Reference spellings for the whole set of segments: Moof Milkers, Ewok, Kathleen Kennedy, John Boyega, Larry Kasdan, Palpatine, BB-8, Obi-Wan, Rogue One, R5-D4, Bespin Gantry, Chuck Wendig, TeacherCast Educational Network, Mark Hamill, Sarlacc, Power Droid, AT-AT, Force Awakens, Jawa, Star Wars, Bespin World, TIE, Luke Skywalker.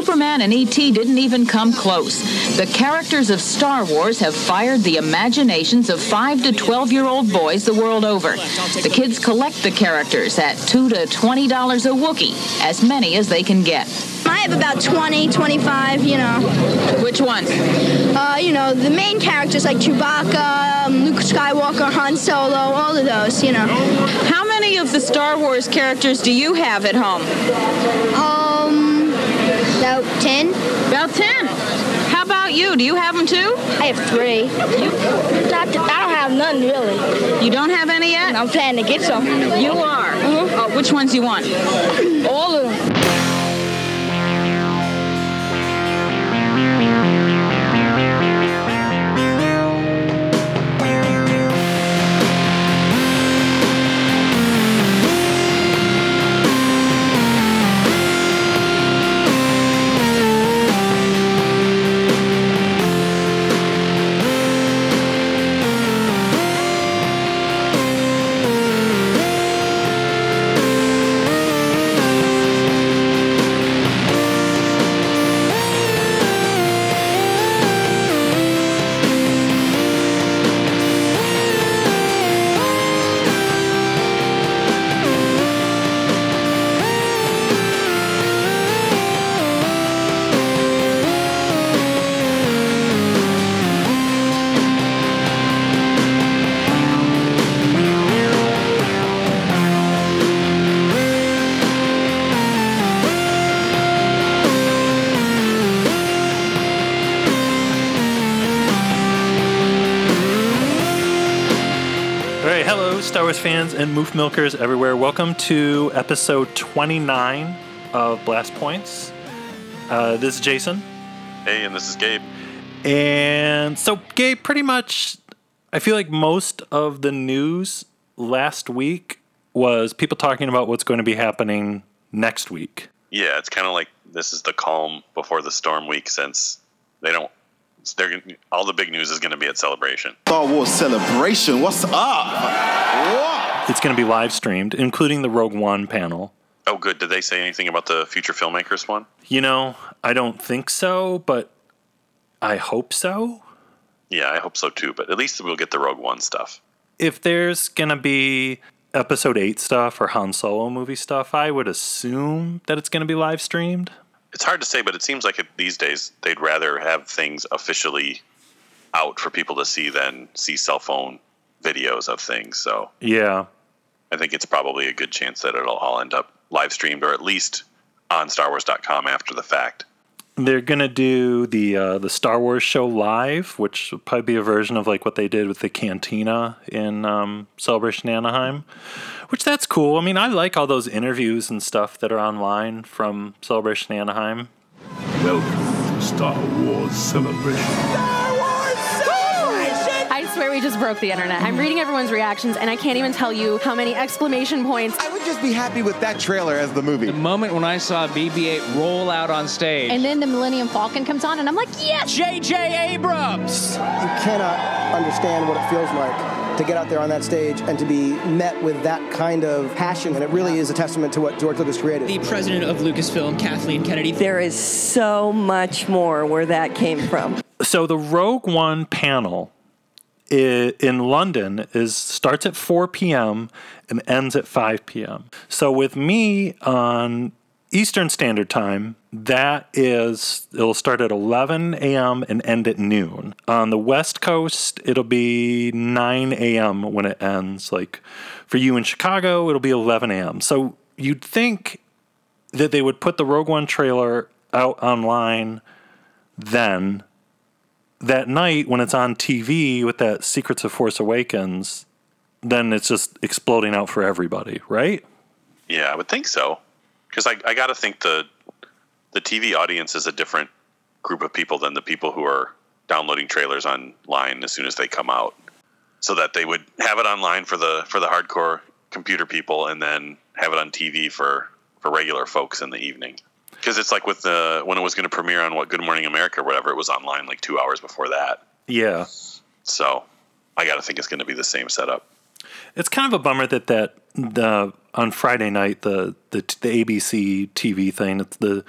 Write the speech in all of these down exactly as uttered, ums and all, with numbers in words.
Superman and E T didn't even come close. The characters of Star Wars have fired the imaginations of five to twelve-year-old boys the world over. The kids collect the characters at two to twenty dollars a Wookiee, as many as they can get. I have about twenty, twenty-five, you know. Which ones? Uh, you know, the main characters like Chewbacca, um, Luke Skywalker, Han Solo, all of those, you know. How many of the Star Wars characters do you have at home? Um, about ten. About ten? How about you? Do you have them too? I have three. You? I don't have none, really. You don't have any yet? I'm planning to get some. You are? Uh-huh. Oh, which ones do you want? All of them. Star Wars fans and Moof Milkers everywhere, welcome to episode twenty-nine of Blast Points. Uh, this is Jason. Hey, and this is Gabe. And so, Gabe, pretty much, I feel like most of the news last week was people talking about what's going to be happening next week. Yeah, it's kind of like this is the calm before the storm week, since they don't. They're, all the big news is going to be at Celebration. Star Wars Celebration, what's up? What? It's going to be live streamed, including the Rogue One panel. Oh, good. Did they say anything about the future filmmakers one? You know, I don't think so, but I hope so. Yeah, I hope so too, but at least we'll get the Rogue One stuff. If there's going to be Episode Eight stuff or Han Solo movie stuff, I would assume that it's going to be live streamed. It's hard to say, but it seems like it, these days they'd rather have things officially out for people to see than see cell phone videos of things. So yeah, I think it's probably a good chance that it'll all end up live streamed or at least on Star Wars dot com after the fact. They're going to do the uh, the Star Wars show live, which will probably be a version of like what they did with the Cantina in um, Celebration Anaheim, which that's cool. I mean, I like all those interviews and stuff that are online from Celebration Anaheim. Welcome to Star Wars Celebration. Star Wars Celebration! I swear we just broke the internet. I'm reading everyone's reactions, and I can't even tell you how many exclamation points. I would just be happy with that trailer as the movie. The moment when I saw B B eight roll out on stage. And then the Millennium Falcon comes on, and I'm like, yes! J J Abrams! You cannot understand what it feels like to get out there on that stage and to be met with that kind of passion. And it really is a testament to what George Lucas created. The president of Lucasfilm, Kathleen Kennedy. There is so much more where that came from. So the Rogue One panel in London is starts at four p.m. and ends at five p.m. So with me on Eastern Standard Time, that is, it'll start at eleven a.m. and end at noon. On the West Coast, it'll be nine a.m. when it ends. Like, for you in Chicago, it'll be eleven a.m. So you'd think that they would put the Rogue One trailer out online then. That night, when it's on T V with that Secrets of Force Awakens, then it's just exploding out for everybody, right? Yeah, I would think so. Because I, I got to think the the T V audience is a different group of people than the people who are downloading trailers online as soon as they come out, so that they would have it online for the for the hardcore computer people and then have it on T V for, for regular folks in the evening. Because it's like with the when it was going to premiere on what Good Morning America or whatever, it was online like two hours before that. Yeah. So I got to think it's going to be the same setup. It's kind of a bummer that that the on Friday night the the, the A B C T V thing, it's the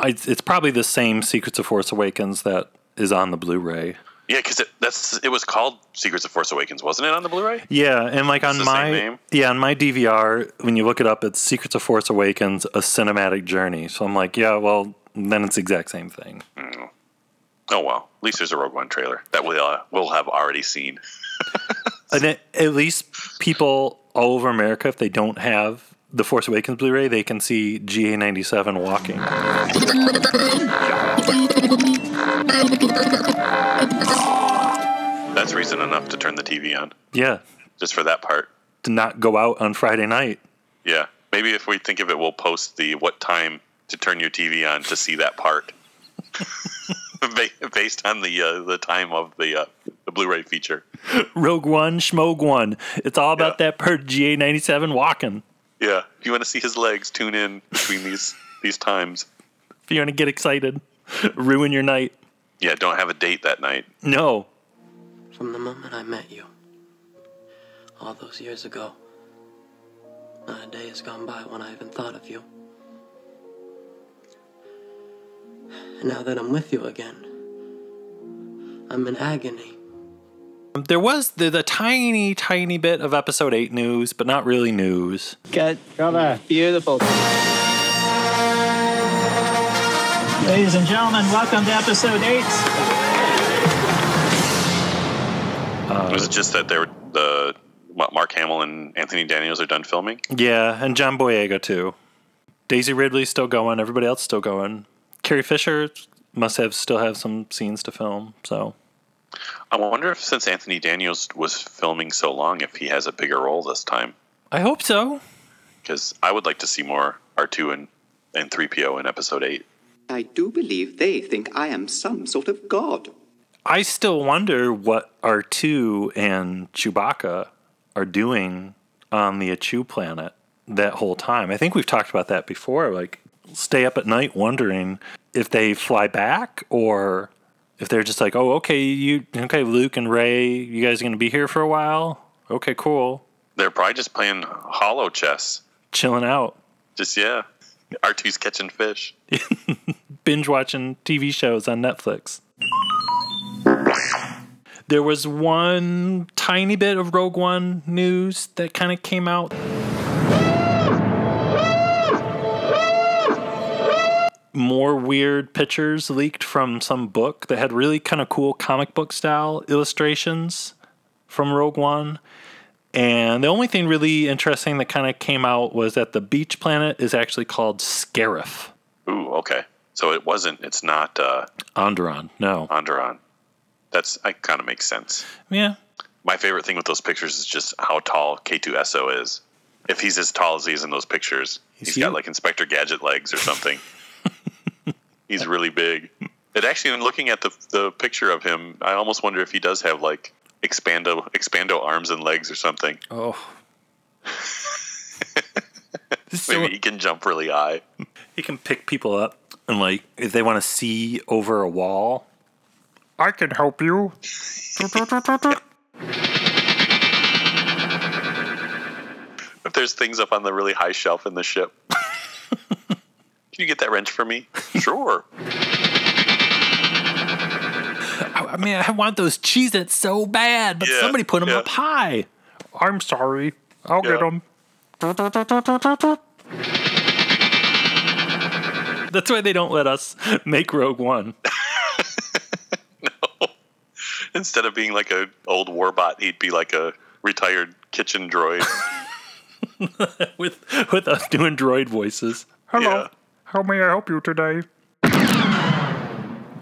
I, it's probably the same Secrets of Force Awakens that is on the Blu-ray. Yeah, because it, that's it was called Secrets of Force Awakens, wasn't it, on the Blu-ray? Yeah, and like it's on my yeah on my D V R, when you look it up, it's Secrets of Force Awakens: A Cinematic Journey. So I'm like, yeah, well, then it's the exact same thing. Mm. Oh well, at least there's a Rogue One trailer that we'll uh, we'll have already seen. And it, at least people all over America, if they don't have the Force Awakens Blu-ray, they can see G A ninety-seven walking. That's reason enough to turn the T V on. Yeah. Just for that part. To not go out on Friday night. Yeah. Maybe if we think of it, we'll post the what time to turn your T V on to see that part. Based on the uh, the time of the uh, the Blu-ray feature. Rogue One, Schmogue One. It's all about yeah. that part, G A ninety-seven walking. Yeah, if you want to see his legs, tune in between these these times. If you want to get excited, ruin your night. Yeah, don't have a date that night. No. From the moment I met you, all those years ago, not a day has gone by when I haven't thought of you. And now that I'm with you again, I'm in agony. There was the, the tiny, tiny bit of Episode Eight news, but not really news. Good. Brother. Beautiful. Ladies and gentlemen, welcome to Episode Eight. Uh, was it just that they were the what, Mark Hamill and Anthony Daniels are done filming? Yeah, and John Boyega too. Daisy Ridley's still going. Everybody else still going. Carrie Fisher must have still have some scenes to film. So. I wonder if since Anthony Daniels was filming so long, if he has a bigger role this time. I hope so. Because I would like to see more R two and, and three P O in Episode eight. I do believe they think I am some sort of god. I still wonder what R two and Chewbacca are doing on the Achoo planet that whole time. I think we've talked about that before. Like, stay up at night wondering if they fly back or... If they're just like, oh, okay, you okay, Luke and Ray, you guys are going to be here for a while? Okay, cool. They're probably just playing holo chess. Chilling out. Just, yeah. R two's catching fish. Binge watching T V shows on Netflix. There was one tiny bit of Rogue One news that kind of came out. More weird pictures leaked from some book that had really kind of cool comic book style illustrations from Rogue One. And the only thing really interesting that kind of came out was that the beach planet is actually called Scarif. Ooh, okay. So it wasn't, it's not... Uh, Onderon, no. Onderon. That's, that kind of makes sense. Yeah. My favorite thing with those pictures is just how tall K two S O is. If he's as tall as he is in those pictures, he's, he's got like Inspector Gadget legs or something. He's really big. It actually, in looking at the the picture of him, I almost wonder if he does have like expando expando arms and legs or something. Oh, maybe so, he can jump really high. He can pick people up and like if they want to see over a wall. I can help you. If there's things up on the really high shelf in the ship. Can you get that wrench for me? Sure. I mean, I want those Cheez-Its so bad, but yeah, somebody put them yeah. up high. I'm sorry. I'll yeah. get them. That's why they don't let us make Rogue One. No. Instead of being like an old warbot, he'd be like a retired kitchen droid. with with us doing droid voices. Hello. Yeah. How may I help you today?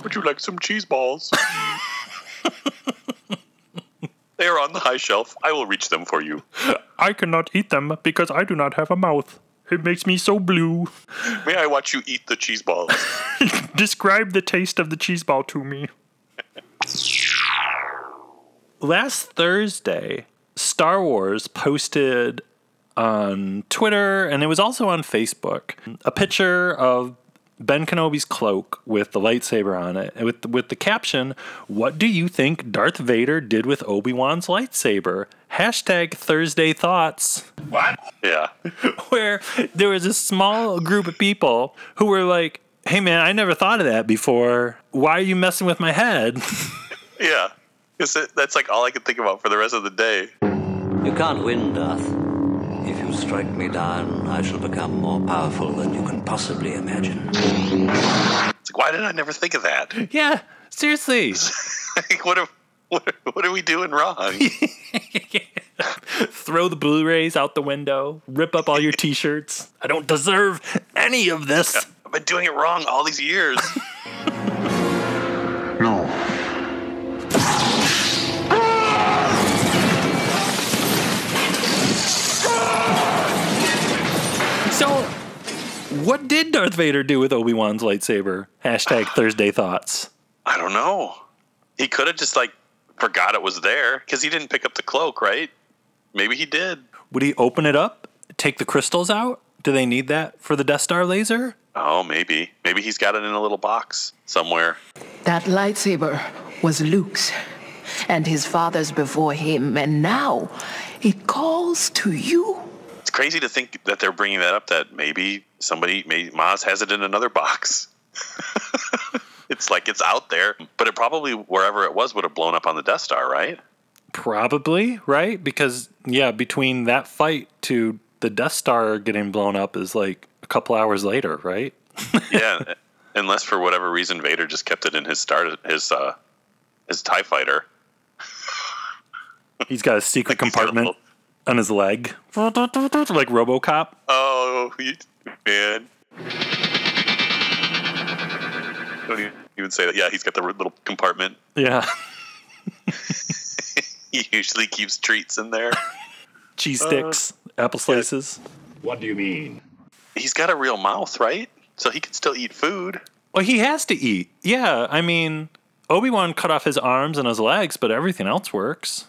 Would you like some cheese balls? They are on the high shelf. I will reach them for you. I cannot eat them because I do not have a mouth. It makes me so blue. May I watch you eat the cheese balls? Describe the taste of the cheese ball to me. Last Thursday, Star Wars posted... on Twitter, and it was also on Facebook, a picture of Ben Kenobi's cloak with the lightsaber on it, with with the caption, "What do you think Darth Vader did with Obi-Wan's lightsaber? Hashtag Thursday Thoughts." What? Yeah. Where there was a small group of people who were like, hey, man, I never thought of that before. Why are you messing with my head? Yeah. It, that's like all I could think about for the rest of the day. You can't win, Darth. If you strike me down, I shall become more powerful than you can possibly imagine. It's like, why did I never think of that? Yeah, seriously. Like, what, are, what, what are we doing wrong? Throw the Blu-rays out the window. Rip up all your T-shirts. I don't deserve any of this. Yeah, I've been doing it wrong all these years. No. So, what did Darth Vader do with Obi-Wan's lightsaber? Hashtag Thursday Thoughts. I don't know. He could have just, like, forgot it was there, because he didn't pick up the cloak, right? Maybe he did. Would he open it up, take the crystals out? Do they need that for the Death Star laser? Oh, maybe. Maybe he's got it in a little box somewhere. That lightsaber was Luke's, and his father's before him, and now it calls to you. It's crazy to think that they're bringing that up, that maybe somebody, maybe Maz has it in another box. It's like it's out there, but it probably, wherever it was, would have blown up on the Death Star, right? Probably, right? Because, yeah, between that fight to the Death Star getting blown up is like a couple hours later, right? Yeah, unless for whatever reason Vader just kept it in his star, his, uh, his TIE fighter. He's got a secret compartment. Little- On his leg. Like RoboCop. Oh, man. Don't even say that. Yeah, he's got the little compartment. Yeah. He usually keeps treats in there. Cheese sticks, uh, apple slices. What do you mean? He's got a real mouth, right? So he can still eat food. Well, he has to eat. Yeah, I mean, Obi-Wan cut off his arms and his legs, but everything else works.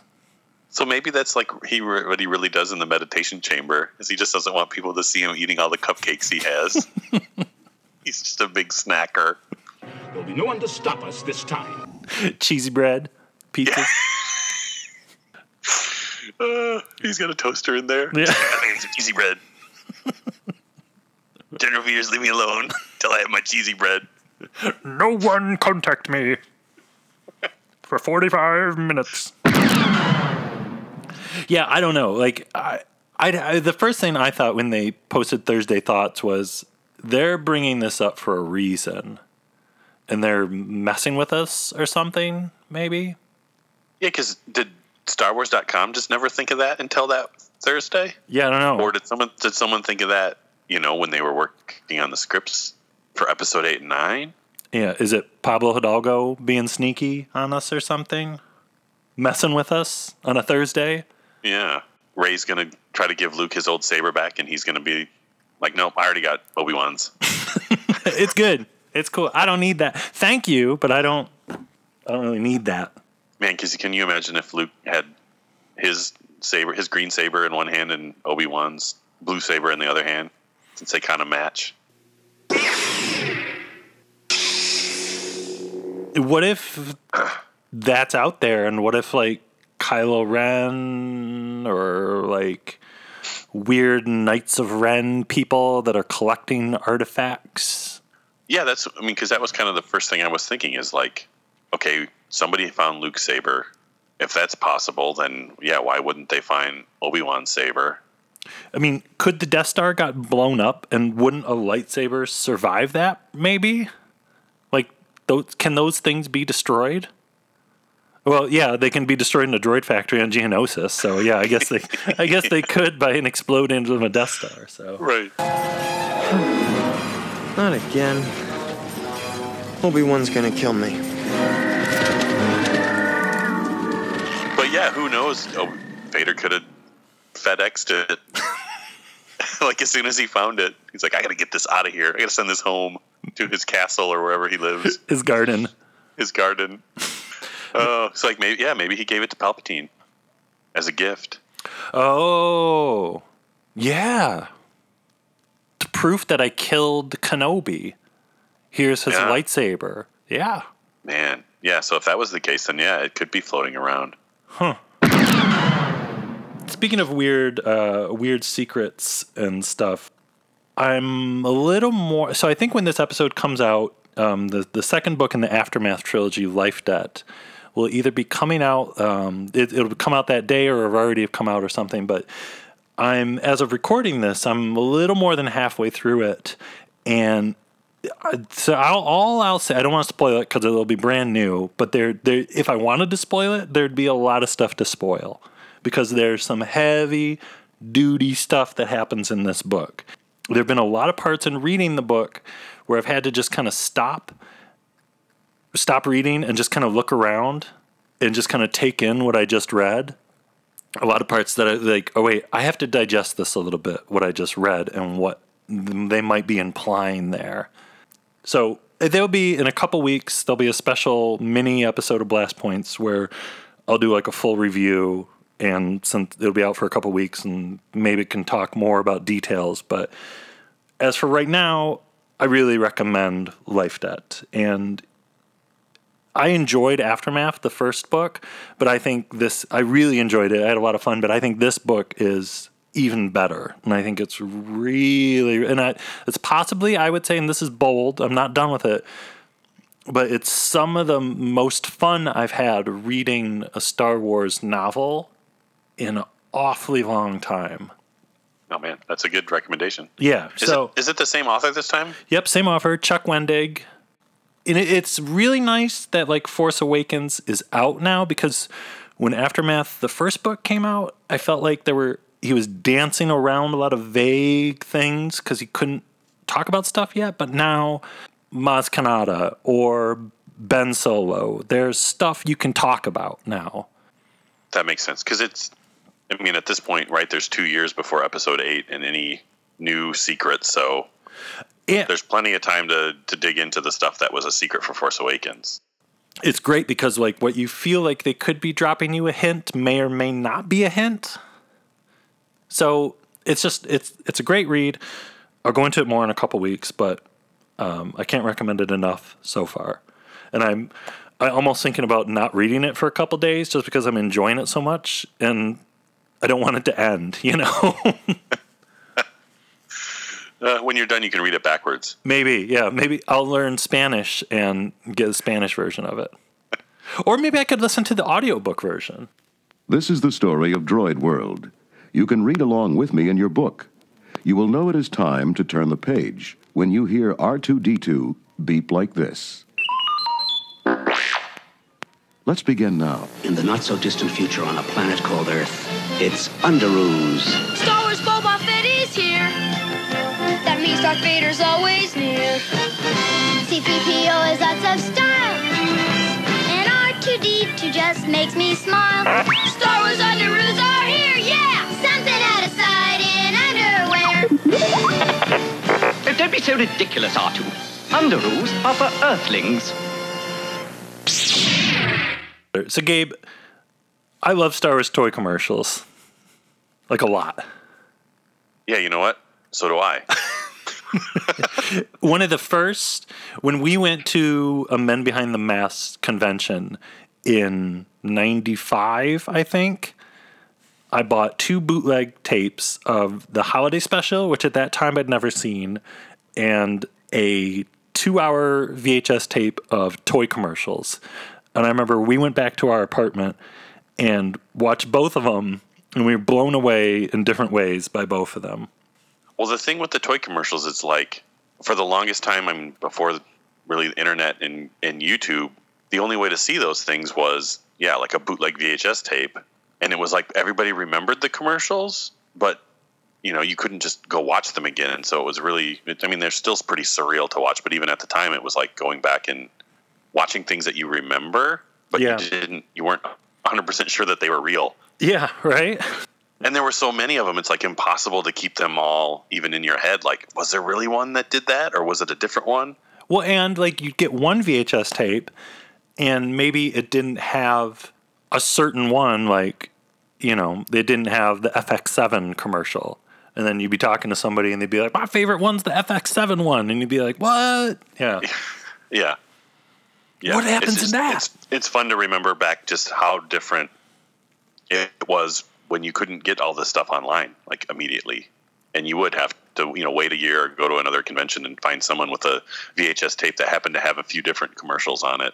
So maybe that's like he re- what he really does in the meditation chamber, is he just doesn't want people to see him eating all the cupcakes he has. He's just a big snacker. There'll be no one to stop us this time. Cheesy bread, pizza. Yeah. uh, he's got a toaster in there. Yeah. I think it's cheesy bread. General Peters, leave me alone till I have my cheesy bread. No one contact me for forty-five minutes. Yeah, I don't know. Like, I, I, I, the first thing I thought when they posted Thursday Thoughts was they're bringing this up for a reason, and they're messing with us or something, maybe. Yeah, because did Star Wars dot com just never think of that until that Thursday? Yeah, I don't know. Or did someone did someone think of that? You know, when they were working on the scripts for Episode Eight and Nine. Yeah, is it Pablo Hidalgo being sneaky on us or something? Messing with us on a Thursday? Yeah. Rey's going to try to give Luke his old saber back, and he's going to be like, nope, I already got Obi-Wan's. It's good. It's cool. I don't need that. Thank you, but I don't I don't really need that. Man, because can you imagine if Luke had his saber, his green saber in one hand and Obi-Wan's blue saber in the other hand, since they kind of match? What if that's out there, and what if, like, Kylo Ren or like weird Knights of Ren people that are collecting artifacts. Yeah, that's, I mean, because that was kind of the first thing I was thinking is like, okay, somebody found Luke's saber. If that's possible, then yeah, why wouldn't they find Obi-Wan's saber? I mean, could the Death Star got blown up and wouldn't a lightsaber survive that? Maybe like those, can those things be destroyed? Well, yeah, they can be destroyed in a droid factory on Geonosis. So, yeah, I guess they, I guess they could by an explode into a Death Star. So right, not again. Obi-Wan's gonna kill me. But yeah, who knows? Oh, Vader could have FedExed it. Like as soon as he found it, he's like, "I gotta get this out of here. I gotta send this home to his castle or wherever he lives. His garden. His garden." Oh, it's like maybe yeah, maybe he gave it to Palpatine as a gift. Oh, yeah, the proof that I killed Kenobi. Here's his yeah. lightsaber. Yeah, man. Yeah. So if that was the case, then yeah, it could be floating around. Huh. Speaking of weird, uh, weird secrets and stuff, I'm a little more... So I think when this episode comes out, um, the, the second book in the Aftermath trilogy, Life Debt, will either be coming out... Um, it, it'll come out that day or already have come out or something, but I'm, as of recording this, I'm a little more than halfway through it, and... So I'll, all I'll say, I don't want to spoil it because it'll be brand new, but there, there, if I wanted to spoil it, there'd be a lot of stuff to spoil because there's some heavy duty stuff that happens in this book. There have been a lot of parts in reading the book where I've had to just kind of stop, stop reading and just kind of look around and just kind of take in what I just read. A lot of parts that are like, oh wait, I have to digest this a little bit, what I just read and what they might be implying there. So there'll be, in a couple weeks, there'll be a special mini episode of Blast Points where I'll do like a full review, and since it'll be out for a couple weeks, and maybe can talk more about details. But as for right now, I really recommend Life Debt. And I enjoyed Aftermath, the first book, but I think this, I really enjoyed it. I had a lot of fun, but I think this book is... even better. And I think it's really, and I, it's possibly, I would say, and this is bold, I'm not done with it, but it's some of the most fun I've had reading a Star Wars novel in an awfully long time. Oh man, that's a good recommendation. Yeah. Is so it, is it the same author this time? Yep. Same author, Chuck Wendig. And it, it's really nice that like Force Awakens is out now, because when Aftermath, the first book, came out, I felt like there were, he was dancing around a lot of vague things because he couldn't talk about stuff yet. But now Maz Kanata or Ben Solo, there's stuff you can talk about now. That makes sense. Because it's, I mean, at this point, right, there's two years before Episode Eight and any new secrets. So yeah, there's plenty of time to, to dig into the stuff that was a secret for Force Awakens. It's great because, like, what you feel like they could be dropping you a hint may or may not be a hint. So it's just, it's it's a great read. I'll go into it more in a couple weeks, but um, I can't recommend it enough so far. And I'm I almost thinking about not reading it for a couple days just because I'm enjoying it so much, and I don't want it to end, you know? uh, when you're done, you can read it backwards. Maybe, yeah. Maybe I'll learn Spanish and get a Spanish version of it. Or maybe I could listen to the audiobook version. This is the story of Droid World. You can read along with me in your book. You will know it is time to turn the page when you hear R two D two beep like this. Let's begin now. In the not-so-distant future on a planet called Earth, it's Underoos. Star Wars Boba Fett is here. That means Darth Vader's always near. C three P O is lots of style. And R two D two just makes me smile. Star Wars Underoos are here, yeah! Something out of sight in underwear. Oh, don't be so ridiculous, R two. Underoos are for Earthlings. So, Gabe, I love Star Wars toy commercials. Like, a lot. Yeah, you know what? So do I. One of the first, when we went to a Men Behind the Mask convention in ninety-five, I think, I bought two bootleg tapes of the holiday special, which at that time I'd never seen, and a two-hour V H S tape of toy commercials. And I remember we went back to our apartment and watched both of them, and we were blown away in different ways by both of them. Well, the thing with the toy commercials, it's like, for the longest time, I mean, before really the internet and, and YouTube, the only way to see those things was, yeah, like a bootleg V H S tape. And it was like everybody remembered the commercials, but, you know, you couldn't just go watch them again. And so it was really, I mean, they're still pretty surreal to watch. But even at the time, it was like going back and watching things that you remember, but yeah, you didn't, you weren't one hundred percent sure that they were real. Yeah, right? And there were so many of them, it's like impossible to keep them all even in your head. Like, was there really one that did that, or was it a different one? Well, and like you'd get one V H S tape, and maybe it didn't have a certain one, like, you know, they didn't have the F X seven commercial. And then you'd be talking to somebody and they'd be like, my favorite one's the F X seven one. And you'd be like, what? Yeah. Yeah. Yeah. What happens just, in that? It's, it's fun to remember back just how different it was when you couldn't get all this stuff online, like, immediately. And you would have to, you know, wait a year or go to another convention and find someone with a V H S tape that happened to have a few different commercials on it.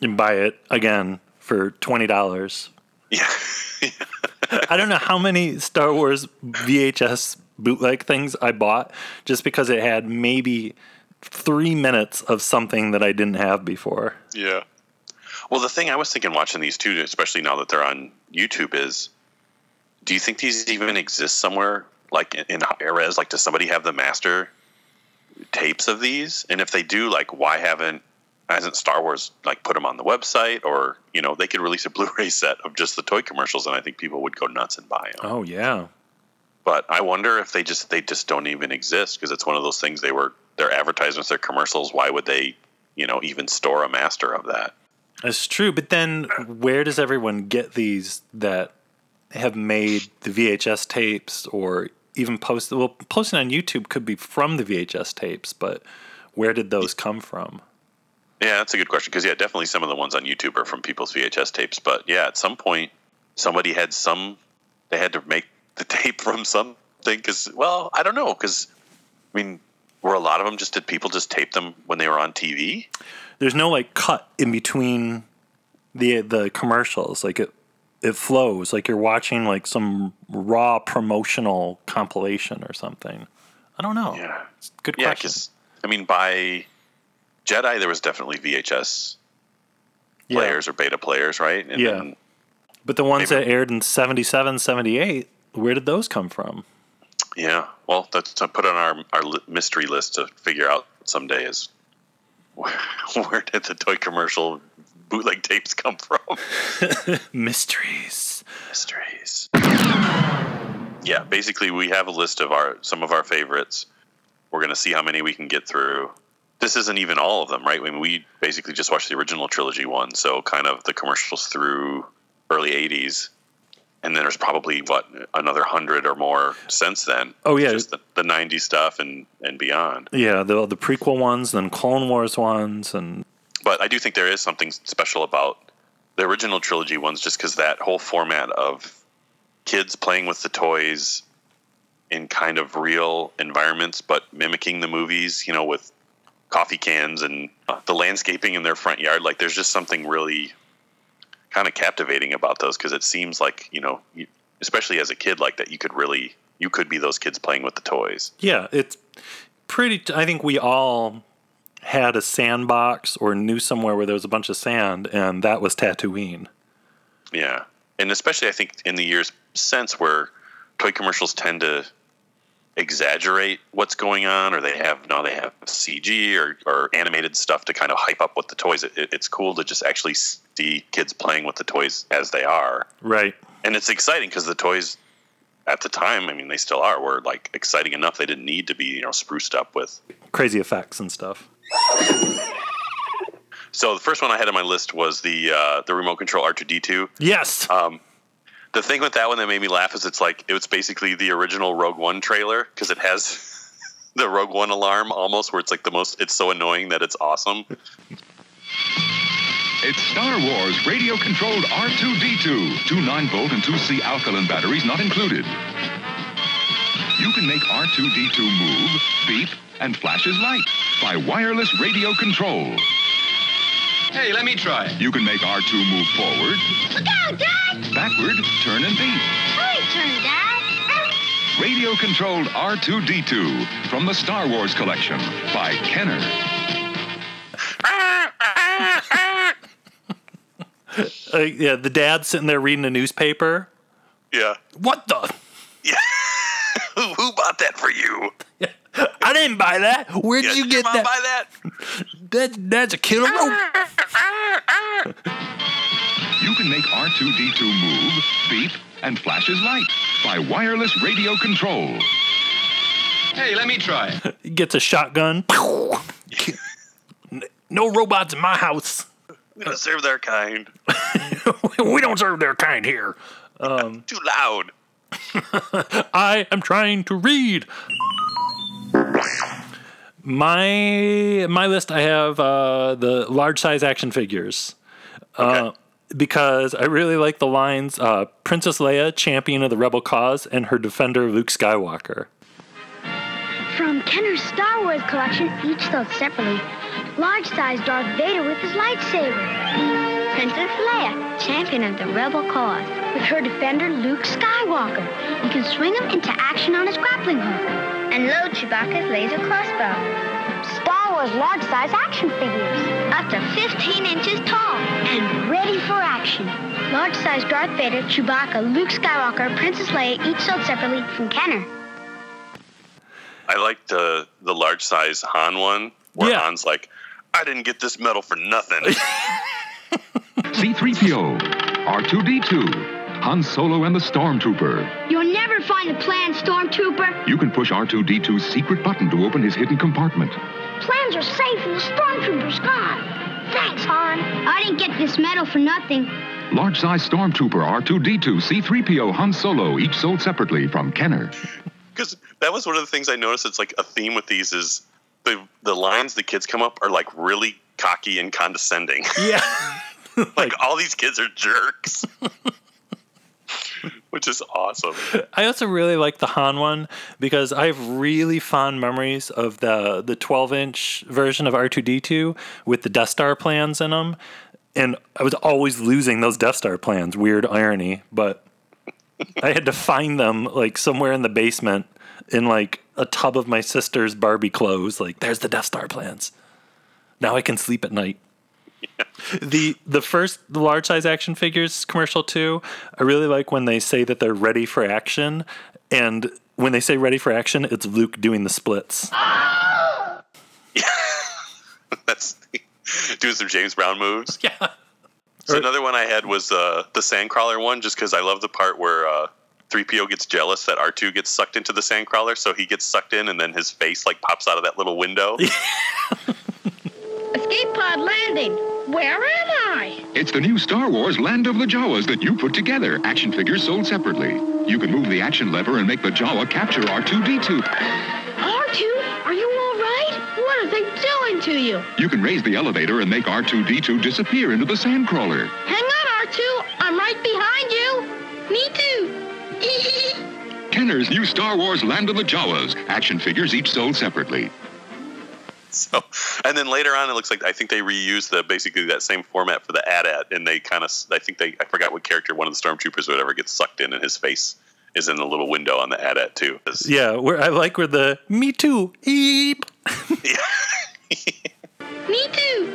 And buy it again for twenty dollars. Yeah. I don't know how many Star Wars V H S bootleg things I bought just because it had maybe three minutes of something that I didn't have before. Yeah. Well, the thing I was thinking watching these two, especially now that they're on YouTube, is do you think these even exist somewhere, like in high-res? Like, does somebody have the master tapes of these? And if they do, like, why haven't hasn't Star Wars, like, put them on the website? Or, you know, they could release a Blu-ray set of just the toy commercials, and I think people would go nuts and buy them. Oh, yeah. But I wonder if they just they just don't even exist, because it's one of those things. They were their advertisements, their commercials. Why would they, you know, even store a master of that? That's true. But then where does everyone get these that have made the V H S tapes or even posted? Well, posting on YouTube could be from the V H S tapes, but where did those come from? Yeah, that's a good question, because, yeah, definitely some of the ones on YouTube are from people's V H S tapes. But, yeah, at some point somebody had some – they had to make the tape from something because – well, I don't know because, I mean, were a lot of them just – did people just tape them when they were on T V? There's no, like, cut in between the the commercials. Like, it, it flows. Like, you're watching, like, some raw promotional compilation or something. I don't know. Yeah. It's a good yeah, question. I mean, by – Jedi, there was definitely V H S players yeah. or beta players, right? And yeah. Then, but the ones maybe, that aired in seventy-seven, seventy-eight, where did those come from? Yeah. Well, that's I put on our, our mystery list to figure out someday is where, where did the toy commercial bootleg tapes come from? Mysteries. Mysteries. Yeah, basically we have a list of our some of our favorites. We're going to see how many we can get through. This isn't even all of them, right? I mean, we basically just watched the original trilogy one, so kind of the commercials through early eighties, and then there's probably, what, another hundred or more since then. Oh, yeah. Just the, the nineties stuff and, and beyond. Yeah, the the prequel ones, then Clone Wars ones. and. But I do think there is something special about the original trilogy ones, just because that whole format of kids playing with the toys in kind of real environments, but mimicking the movies, you know, with coffee cans and the landscaping in their front yard. Like, there's just something really kind of captivating about those, because it seems like, you know, you, especially as a kid, like that you could really, you could be those kids playing with the toys. Yeah, it's pretty, I think we all had a sandbox or knew somewhere where there was a bunch of sand, and that was Tatooine. Yeah, and especially I think in the years since where toy commercials tend to exaggerate what's going on, or they have now they have C G or, or animated stuff to kind of hype up what the toys. It, it's cool to just actually see kids playing with the toys as they are. Right. And it's exciting because the toys at the time, I mean, they still are, were like exciting enough. They didn't need to be, you know, spruced up with crazy effects and stuff. So the first one I had on my list was the, uh, the remote control R two D two. Yes. Um, The thing with that one that made me laugh is it's like it was basically the original Rogue One trailer, because it has the Rogue One alarm almost, where it's like the most, it's so annoying that it's awesome. It's Star Wars radio-controlled R two D two, two nine-volt and two C alkaline batteries not included. You can make R two D two move, beep, and flash his light by wireless radio control. Hey, let me try it. You can make R two move forward. Look out, Dad! Backward, turn and beat. Hurry, turn, Dad! Radio-controlled R two D two from the Star Wars collection by Kenner. uh, yeah, the dad's sitting there reading a newspaper. Yeah. What the? Yeah. Who bought that for you? Yeah. I didn't buy that. Where'd yeah, you get that? Buy that? that? That's a killer rope. You can make R two D two move, beep, and flash his light by wireless radio control. Hey, let me try it. He gets a shotgun. No robots in my house. We don't serve their kind. We don't serve their kind here. Um, Too loud. I am trying to read. My my list, I have uh, the large size action figures uh, okay. because I really like the lines uh, Princess Leia, champion of the rebel cause, and her defender Luke Skywalker. Kenner's Star Wars collection, each sold separately. Large-sized Darth Vader with his lightsaber. Princess Leia, champion of the rebel cause. With her defender, Luke Skywalker. You can swing him into action on his grappling hook. And load Chewbacca's laser crossbow. Star Wars large-size action figures. Up to fifteen inches tall and ready for action. Large-sized Darth Vader, Chewbacca, Luke Skywalker, Princess Leia, each sold separately from Kenner. I like the the large size Han one where yeah. Han's like, I didn't get this medal for nothing. C three P O, R two D two, Han Solo and the Stormtrooper. You'll never find the plan, Stormtrooper. You can push R two D two's secret button to open his hidden compartment. Plans are safe and the Stormtrooper's gone. Thanks, Han. I didn't get this medal for nothing. Large size Stormtrooper, R two D two, C three P O, Han Solo, each sold separately from Kenner. Because that was one of the things I noticed. It's like a theme with these is the the lines the kids come up are like really cocky and condescending. Yeah. like, like all these kids are jerks. Which is awesome. I also really like the Han one because I have really fond memories of the the twelve inch version of R two D two with the Death Star plans in them. And I was always losing those Death Star plans. Weird irony, but... I had to find them, like, somewhere in the basement in, like, a tub of my sister's Barbie clothes. Like, there's the Death Star plans. Now I can sleep at night. Yeah. The the first large-size action figures commercial, too, I really like when they say that they're ready for action. And when they say ready for action, it's Luke doing the splits. Ah! Yeah. That's doing some James Brown moves. Yeah. So another one I had was uh, the Sandcrawler one, just because I love the part where uh, three P O gets jealous that R two gets sucked into the Sandcrawler, so he gets sucked in, and then his face like pops out of that little window. Escape pod landing. Where am I? It's the new Star Wars Land of the Jawas that you put together. Action figures sold separately. You can move the action lever and make the Jawa capture R two D two. R two, are you all right? What are they doing to you? You can raise the elevator and make R two D two disappear into the Sandcrawler. Hang on, R two. I'm right behind you. Me too. Kenner's new Star Wars Land of the Jawas. Action figures each sold separately. So, and then later on, it looks like I think they reused the basically that same format for the A T A T, and they kind of I think they I forgot what character one of the Stormtroopers or whatever gets sucked in, and his face is in the little window on the A T A T too. It's, yeah, where I like where the me too. Eep. Yeah. Me too.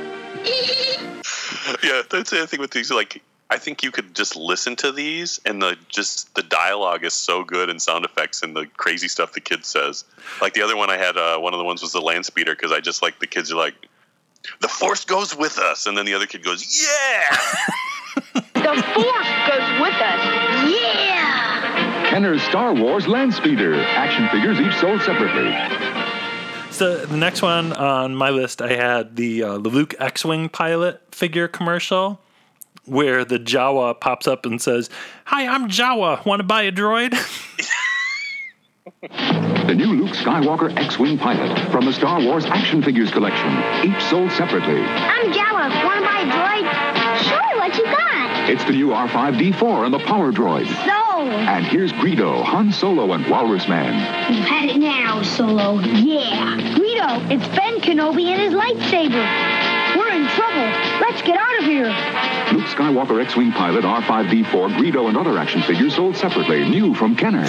Yeah, that's the other thing with these. Like, I think you could just listen to these, and the just the dialogue is so good, and sound effects, and the crazy stuff the kid says. Like the other one I had, uh, one of the ones was the land speeder because I just like the kids are like, the force goes with us, and then the other kid goes, yeah. The force goes with us, yeah. Kenner's Star Wars land speeder action figures each sold separately. So the next one on my list, I had the uh, Luke X-Wing pilot figure commercial where the Jawa pops up and says, hi, I'm Jawa. Want to buy a droid? The new Luke Skywalker X-Wing pilot from the Star Wars action figures collection, each sold separately. I'm Jawa. Want to buy a droid? Sure, what you got? It's the new R five D four and the power droid. So- And here's Greedo, Han Solo, and Walrus Man. You've had it now, Solo. Yeah. Greedo, it's Ben Kenobi and his lightsaber. We're in trouble. Let's get out of here. Luke Skywalker X-Wing pilot, R five D four, Greedo, and other action figures sold separately. New from Kenner.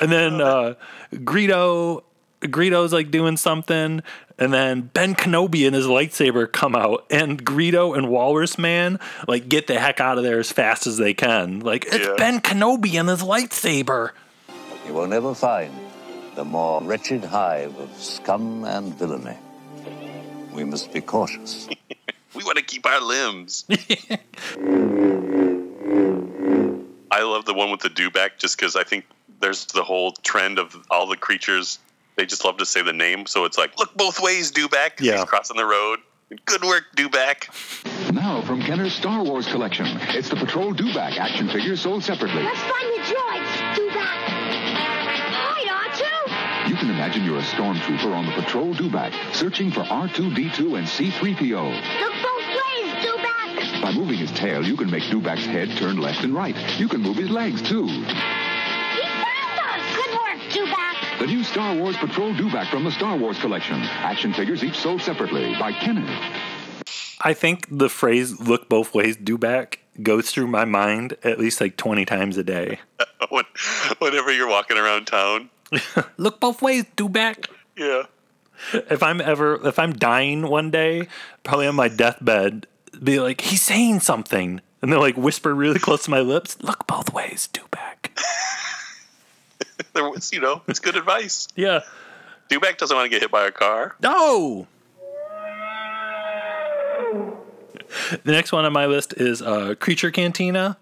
And then uh, Greedo, Greedo's like doing something. And then Ben Kenobi and his lightsaber come out, and Greedo and Walrus Man like get the heck out of there as fast as they can. Like it's yeah. Ben Kenobi and his lightsaber. You will never find the more wretched hive of scum and villainy. We must be cautious. We want to keep our limbs. I love the one with the Duback just because I think there's the whole trend of all the creatures. They just love to say the name, so it's like, look both ways, Duback. Yeah. He's crossing the road. Good work, Duback. Now from Kenner's Star Wars collection, it's the Patrol Duback action figure sold separately. Let's find the droids, Duback. Hi, R two. You can imagine you're a stormtrooper on the Patrol Duback, searching for R two D two and C three P O. Look both ways, Duback. By moving his tail, you can make Duback's head turn left and right. You can move his legs, too. The New Star Wars Patrol Duback from the Star Wars collection. Action figures each sold separately by Kenneth. I think the phrase "look both ways, Duback" goes through my mind at least like twenty times a day. Whenever you're walking around town. Look both ways, Duback. Yeah. If I'm ever, if I'm dying one day, probably on my deathbed, be like, he's saying something. And they'll like whisper really close to my lips, look both ways, Duback. There was, you know, it's good advice. Yeah. Duback doesn't want to get hit by a car. No! The next one on my list is uh, Creature Cantina,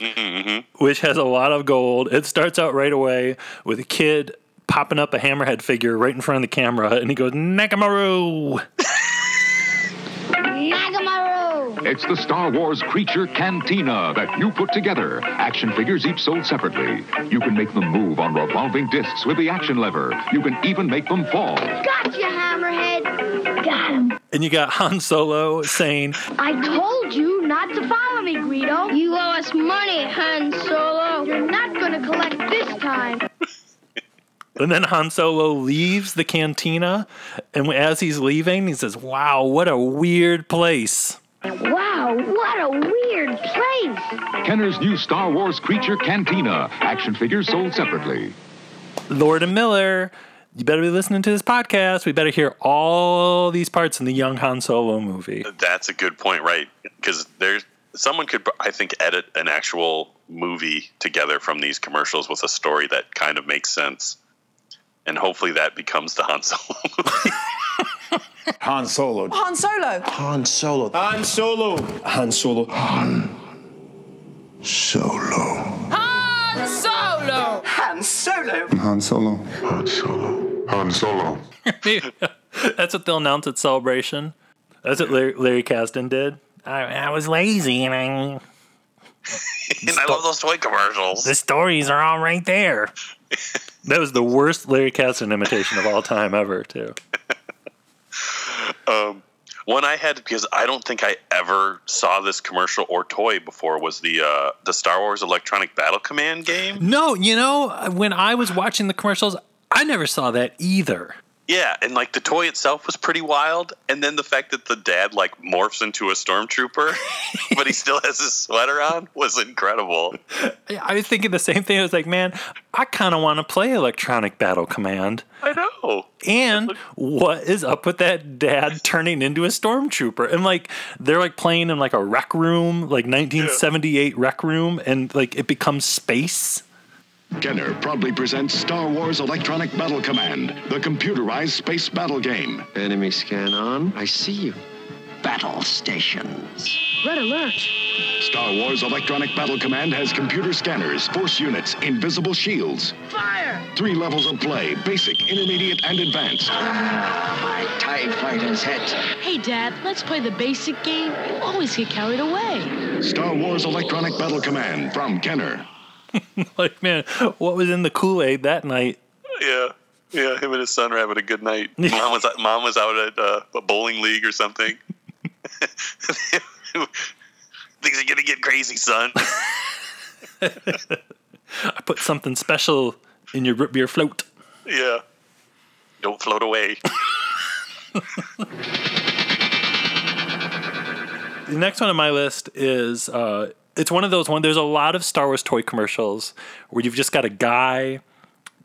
mm-hmm. which has a lot of gold. It starts out right away with a kid popping up a Hammerhead figure right in front of the camera, and he goes, Nagamaru! Nagamaru! It's the Star Wars Creature Cantina that you put together. Action figures each sold separately. You can make them move on revolving discs with the action lever. You can even make them fall. Gotcha, Hammerhead! Got him! And you got Han Solo saying, I told you not to follow me, Greedo. You owe us money, Han Solo. You're not going to collect this time. And then Han Solo leaves the cantina, and as he's leaving, he says, wow, what a weird place. Wow, what a weird place. Kenner's new Star Wars Creature Cantina. Action figures sold separately. Lord and Miller, you better be listening to this podcast. We better hear all these parts in the young Han Solo movie. That's a good point, right? Because there's someone could, I think, edit an actual movie together from these commercials with a story that kind of makes sense. And hopefully that becomes the Han Solo. Han Solo. Han Solo. Han Solo. Han Solo. Han Solo. Han Solo. Han Solo. Han Solo. Han Solo. Han Solo. Han Solo. That's what they'll announce at Celebration. That's what Larry, Larry Kasdan did. I, I was lazy and I... and sto- I love those toy commercials. The stories are all right there. That was the worst Larry Kasdan imitation of all time ever, too. um, one I had, because I don't think I ever saw this commercial or toy before, was the uh, the Star Wars Electronic Battle Command game. No, you know, when I was watching the commercials, I never saw that either. Yeah, and, like, the toy itself was pretty wild, and then the fact that the dad, like, morphs into a stormtrooper, but he still has his sweater on, was incredible. I was thinking the same thing. I was like, man, I kind of want to play Electronic Battle Command. I know. And what is up with that dad turning into a stormtrooper? And, like, they're, like, playing in, like, a rec room, like, nineteen seventy-eight yeah. rec room, and, like, it becomes space. Kenner proudly presents Star Wars Electronic Battle Command, the computerized space battle game. Enemy scan on. I see you. Battle stations. Red alert. Star Wars Electronic Battle Command has computer scanners, force units, invisible shields. Fire! Three levels of play, basic, intermediate, and advanced. Ah, my TIE fighter's head. Hey, Dad, let's play the basic game. You always get carried away. Star Wars Electronic Battle Command from Kenner. Like, man, what was in the Kool-Aid that night? Yeah, yeah, him and his son were having a good night. Mom was mom was out at uh, a bowling league or something. Things are gonna get crazy, son. I put something special in your root beer float. Yeah, don't float away. The next one on my list is. Uh, It's one of those one. There's a lot of Star Wars toy commercials where you've just got a guy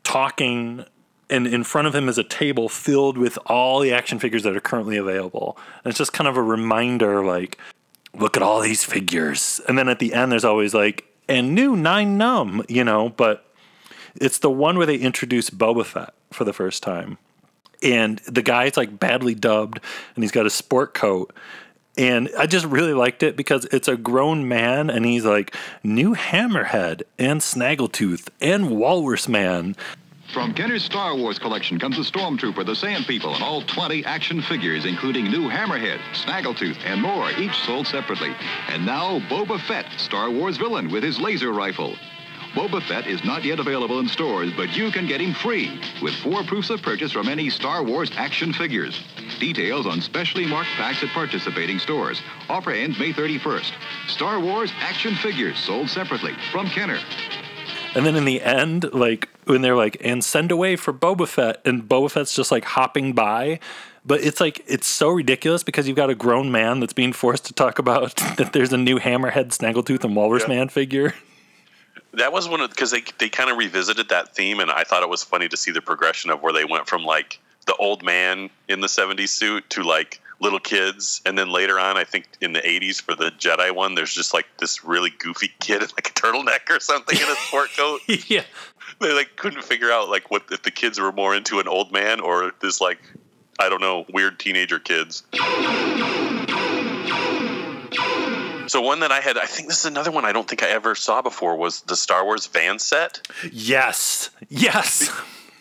talking, and in front of him is a table filled with all the action figures that are currently available. And it's just kind of a reminder, like, look at all these figures. And then at the end, there's always like, and new Nine Numb, you know. But it's the one where they introduce Boba Fett for the first time, and the guy's like badly dubbed, and he's got a sport coat. And I just really liked it because it's a grown man, and he's like, new Hammerhead and Snaggletooth and Walrus Man. From Kenner's Star Wars collection comes the Stormtrooper, the Sand People, and all twenty action figures, including new Hammerhead, Snaggletooth, and more, each sold separately. And now Boba Fett, Star Wars villain, with his laser rifle. Boba Fett is not yet available in stores, but you can get him free with four proofs of purchase from any Star Wars action figures. Details on specially marked packs at participating stores. Offer ends May thirty-first. Star Wars action figures sold separately from Kenner. And then in the end, like, when they're like, and send away for Boba Fett, and Boba Fett's just, like, hopping by. But it's, like, it's so ridiculous because you've got a grown man that's being forced to talk about that there's a new Hammerhead, Snaggletooth, and Walrus yeah. Man figure. That was one of, because they, they kind of revisited that theme, and I thought it was funny to see the progression of where they went from, like, the old man in the seventies suit to, like, little kids, and then later on, I think in the eighties for the Jedi one, there's just like this really goofy kid in like a turtleneck or something in a sport coat. Yeah, they like couldn't figure out like what if the kids were more into an old man or this like I don't know weird teenager kids. So one that I had, I think this is another one I don't think I ever saw before was the Star Wars van set. Yes, yes,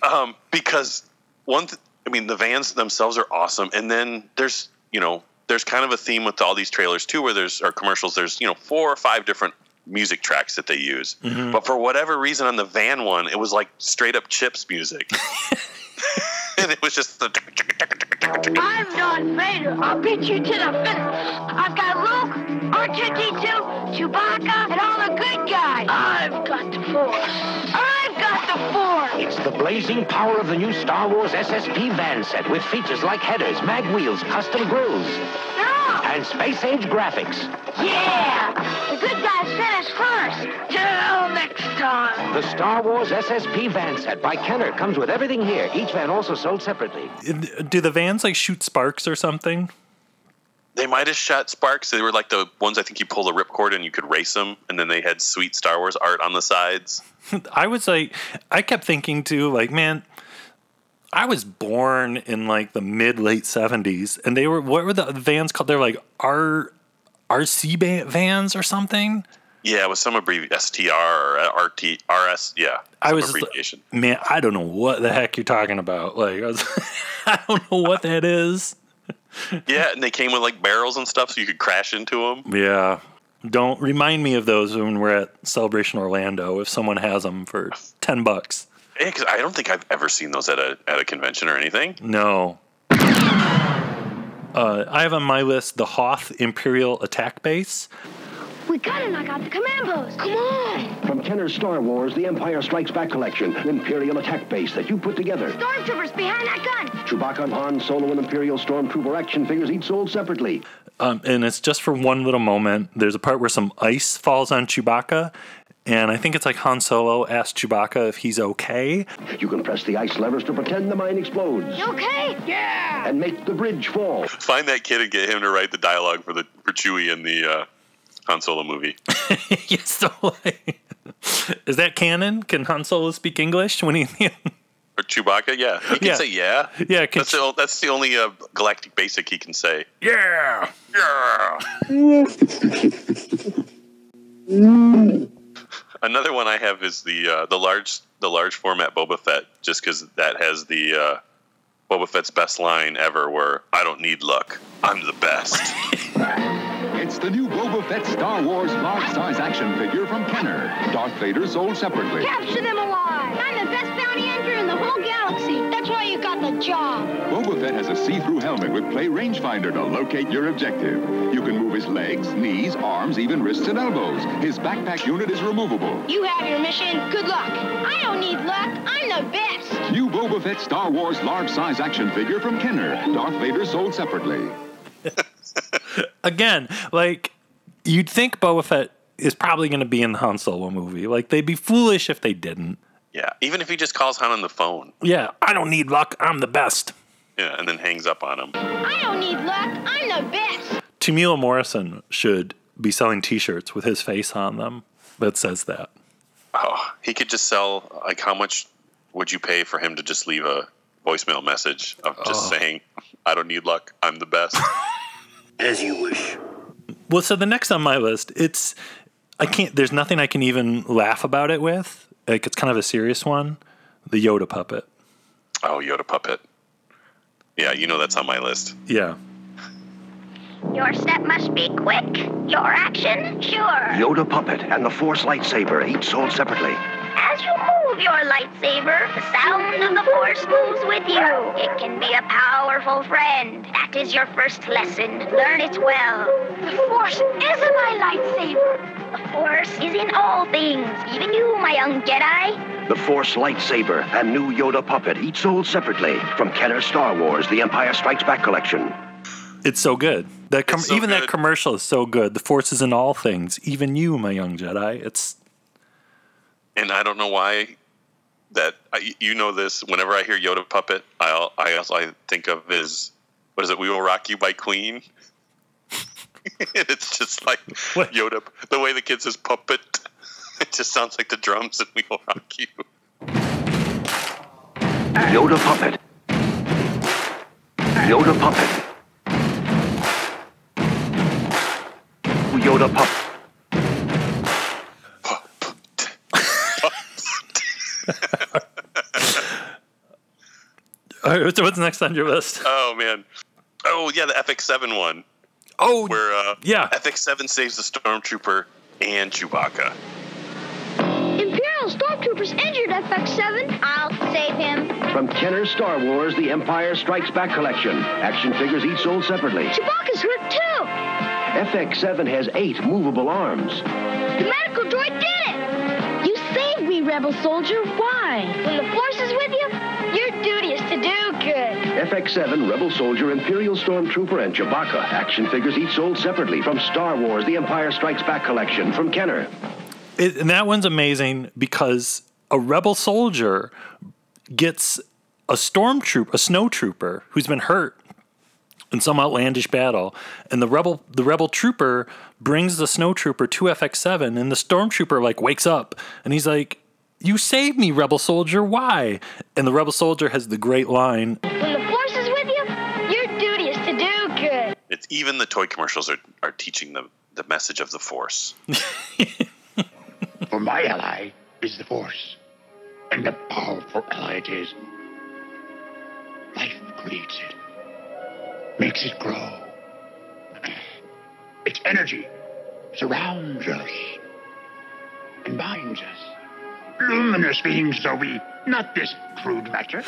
um, because one. Th- I mean, the vans themselves are awesome. And then there's, you know, there's kind of a theme with all these trailers, too, where there's or commercials. There's, you know, four or five different music tracks that they use. Mm-hmm. But for whatever reason on the van one, it was like straight up Chips music. And it was just the... I'm Darth Vader. I'll beat you to the finish. I've got Luke, R two D two, Chewbacca, and all the good guys. I've got the Force. I've got the Force. It's the blazing power of the new Star Wars S S P van set with features like headers, mag wheels, custom grills, no! and space-age graphics. Yeah! The good guys finish first. Till next time. The Star Wars S S P van set by Kenner comes with everything here. Each van also sold separately. Do the vans, like, shoot sparks or something? They might have shot sparks. They were like the ones I think you pull the ripcord and you could race them. And then they had sweet Star Wars art on the sides. I was like, I kept thinking too, like, man, I was born in like the mid late seventies, and they were what were the vans called? They're like R R C vans or something. Yeah, it was some abbreviation, S T R or R T R S. Yeah, I was abbreviation. Just, man, I don't know what the heck you're talking about. Like, I, was, I don't know what that is. Yeah, and they came with like barrels and stuff, so you could crash into them. Yeah, don't remind me of those when we're at Celebration Orlando. If someone has them for ten bucks, yeah, because I don't think I've ever seen those at a at a convention or anything. No, uh, I have on my list the Hoth Imperial Attack Base. We gotta knock out the commandos. Come on! From Kenner's Star Wars, the Empire Strikes Back collection, an Imperial attack base that you put together. Stormtroopers behind that gun. Chewbacca, Han Solo, and Imperial Stormtrooper action figures each sold separately. Um, and it's just for one little moment. There's a part where some ice falls on Chewbacca, and I think it's like Han Solo asked Chewbacca if he's okay. You can press the ice levers to pretend the mine explodes. You okay? Yeah! And make the bridge fall. Find that kid and get him to write the dialogue for the for Chewie and the... Uh... Han Solo movie. Yes, so like, is that canon? Can Han Solo speak English when he or Chewbacca? Yeah, he can yeah. say yeah. Yeah, can that's, ch- the, that's the only uh, galactic basic he can say. Yeah, yeah. Another one I have is the uh, the large the large format Boba Fett, just because that has the uh, Boba Fett's best line ever, where I don't need luck, I'm the best. It's the new Boba Fett Star Wars large-size action figure from Kenner. Darth Vader sold separately. Capture them alive! I'm the best bounty hunter in the whole galaxy. That's why you got the job. Boba Fett has a see-through helmet with play rangefinder to locate your objective. You can move his legs, knees, arms, even wrists and elbows. His backpack unit is removable. You have your mission. Good luck. I don't need luck. I'm the best. New Boba Fett Star Wars large-size action figure from Kenner. Darth Vader sold separately. Again, like, you'd think Boba Fett is probably going to be in the Han Solo movie. Like, they'd be foolish if they didn't. Yeah, even if he just calls Han on the phone. Yeah, I don't need luck, I'm the best. Yeah, and then hangs up on him. I don't need luck, I'm the best. Temuera Morrison should be selling T-shirts with his face on them that says that. Oh, he could just sell, like, how much would you pay for him to just leave a voicemail message of just oh. saying, I don't need luck, I'm the best. As you wish. Well, so the next on my list, it's, I can't, there's nothing I can even laugh about it with. Like, it's kind of a serious one. The Yoda puppet. Oh, Yoda puppet. Yeah, you know that's on my list. Yeah. Your step must be quick. Your action, sure. Yoda puppet and the Force lightsaber, each sold separately. As you move your lightsaber, the sound of the Force moves with you. It can be a powerful friend. That is your first lesson. Learn it well. The Force is my lightsaber. The Force is in all things, even you, my young Jedi. The Force lightsaber and new Yoda puppet, each sold separately from Kenner Star Wars, The Empire Strikes Back collection. It's so good. That com- so even good. That commercial is so good. The Force is in all things, even you, my young Jedi. It's. And I don't know why that I, you know this. Whenever I hear Yoda puppet, I'll, I also I think of is what is it? We Will Rock You by Queen. It's just like what? Yoda. The way the kid says puppet, it just sounds like the drums in We Will Rock You. Yoda puppet. Yoda puppet. Yoda puppet. All right, what's next on your list? Oh man! Oh yeah, the F X seven one. Oh, where uh, yeah, F X seven saves the stormtrooper and Chewbacca. Imperial stormtroopers injured F X seven. I'll save him. From Kenner Star Wars: The Empire Strikes Back collection. Action figures each sold separately. Chewbacca's hurt too. F X seven has eight movable arms. The medical droid did it. You saved me, rebel soldier. Why? When the Force is with you, your duty is to do good. F X seven, Rebel Soldier, Imperial Stormtrooper, and Chewbacca. Action figures each sold separately from Star Wars: The Empire Strikes Back collection from Kenner. It, and that one's amazing because a rebel soldier gets a stormtrooper, a snowtrooper, who's been hurt in some outlandish battle, and the rebel the rebel trooper brings the snowtrooper to F X seven, and the stormtrooper like wakes up, and he's like, "You saved me, rebel soldier. Why?" And the rebel soldier has the great line: "When the Force is with you, your duty is to do good." It's even the toy commercials are are teaching the the message of the Force. For my ally is the Force, and a powerful ally it is. Life creates it. Makes it grow. Its energy surrounds us and binds us. Luminous beings are we, not this crude matter.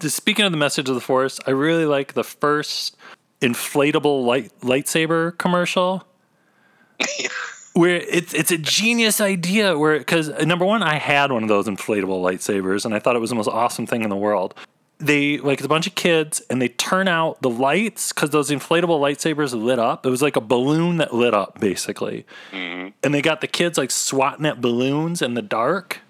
Speaking of the message of the Force, I really like the first inflatable light lightsaber commercial. Where it's it's a genius idea. Where because number one, I had one of those inflatable lightsabers, and I thought it was the most awesome thing in the world. They, like, it's a bunch of kids, and they turn out the lights because those inflatable lightsabers lit up. It was like a balloon that lit up, basically. Mm-hmm. And they got the kids, like, swatting at balloons in the dark.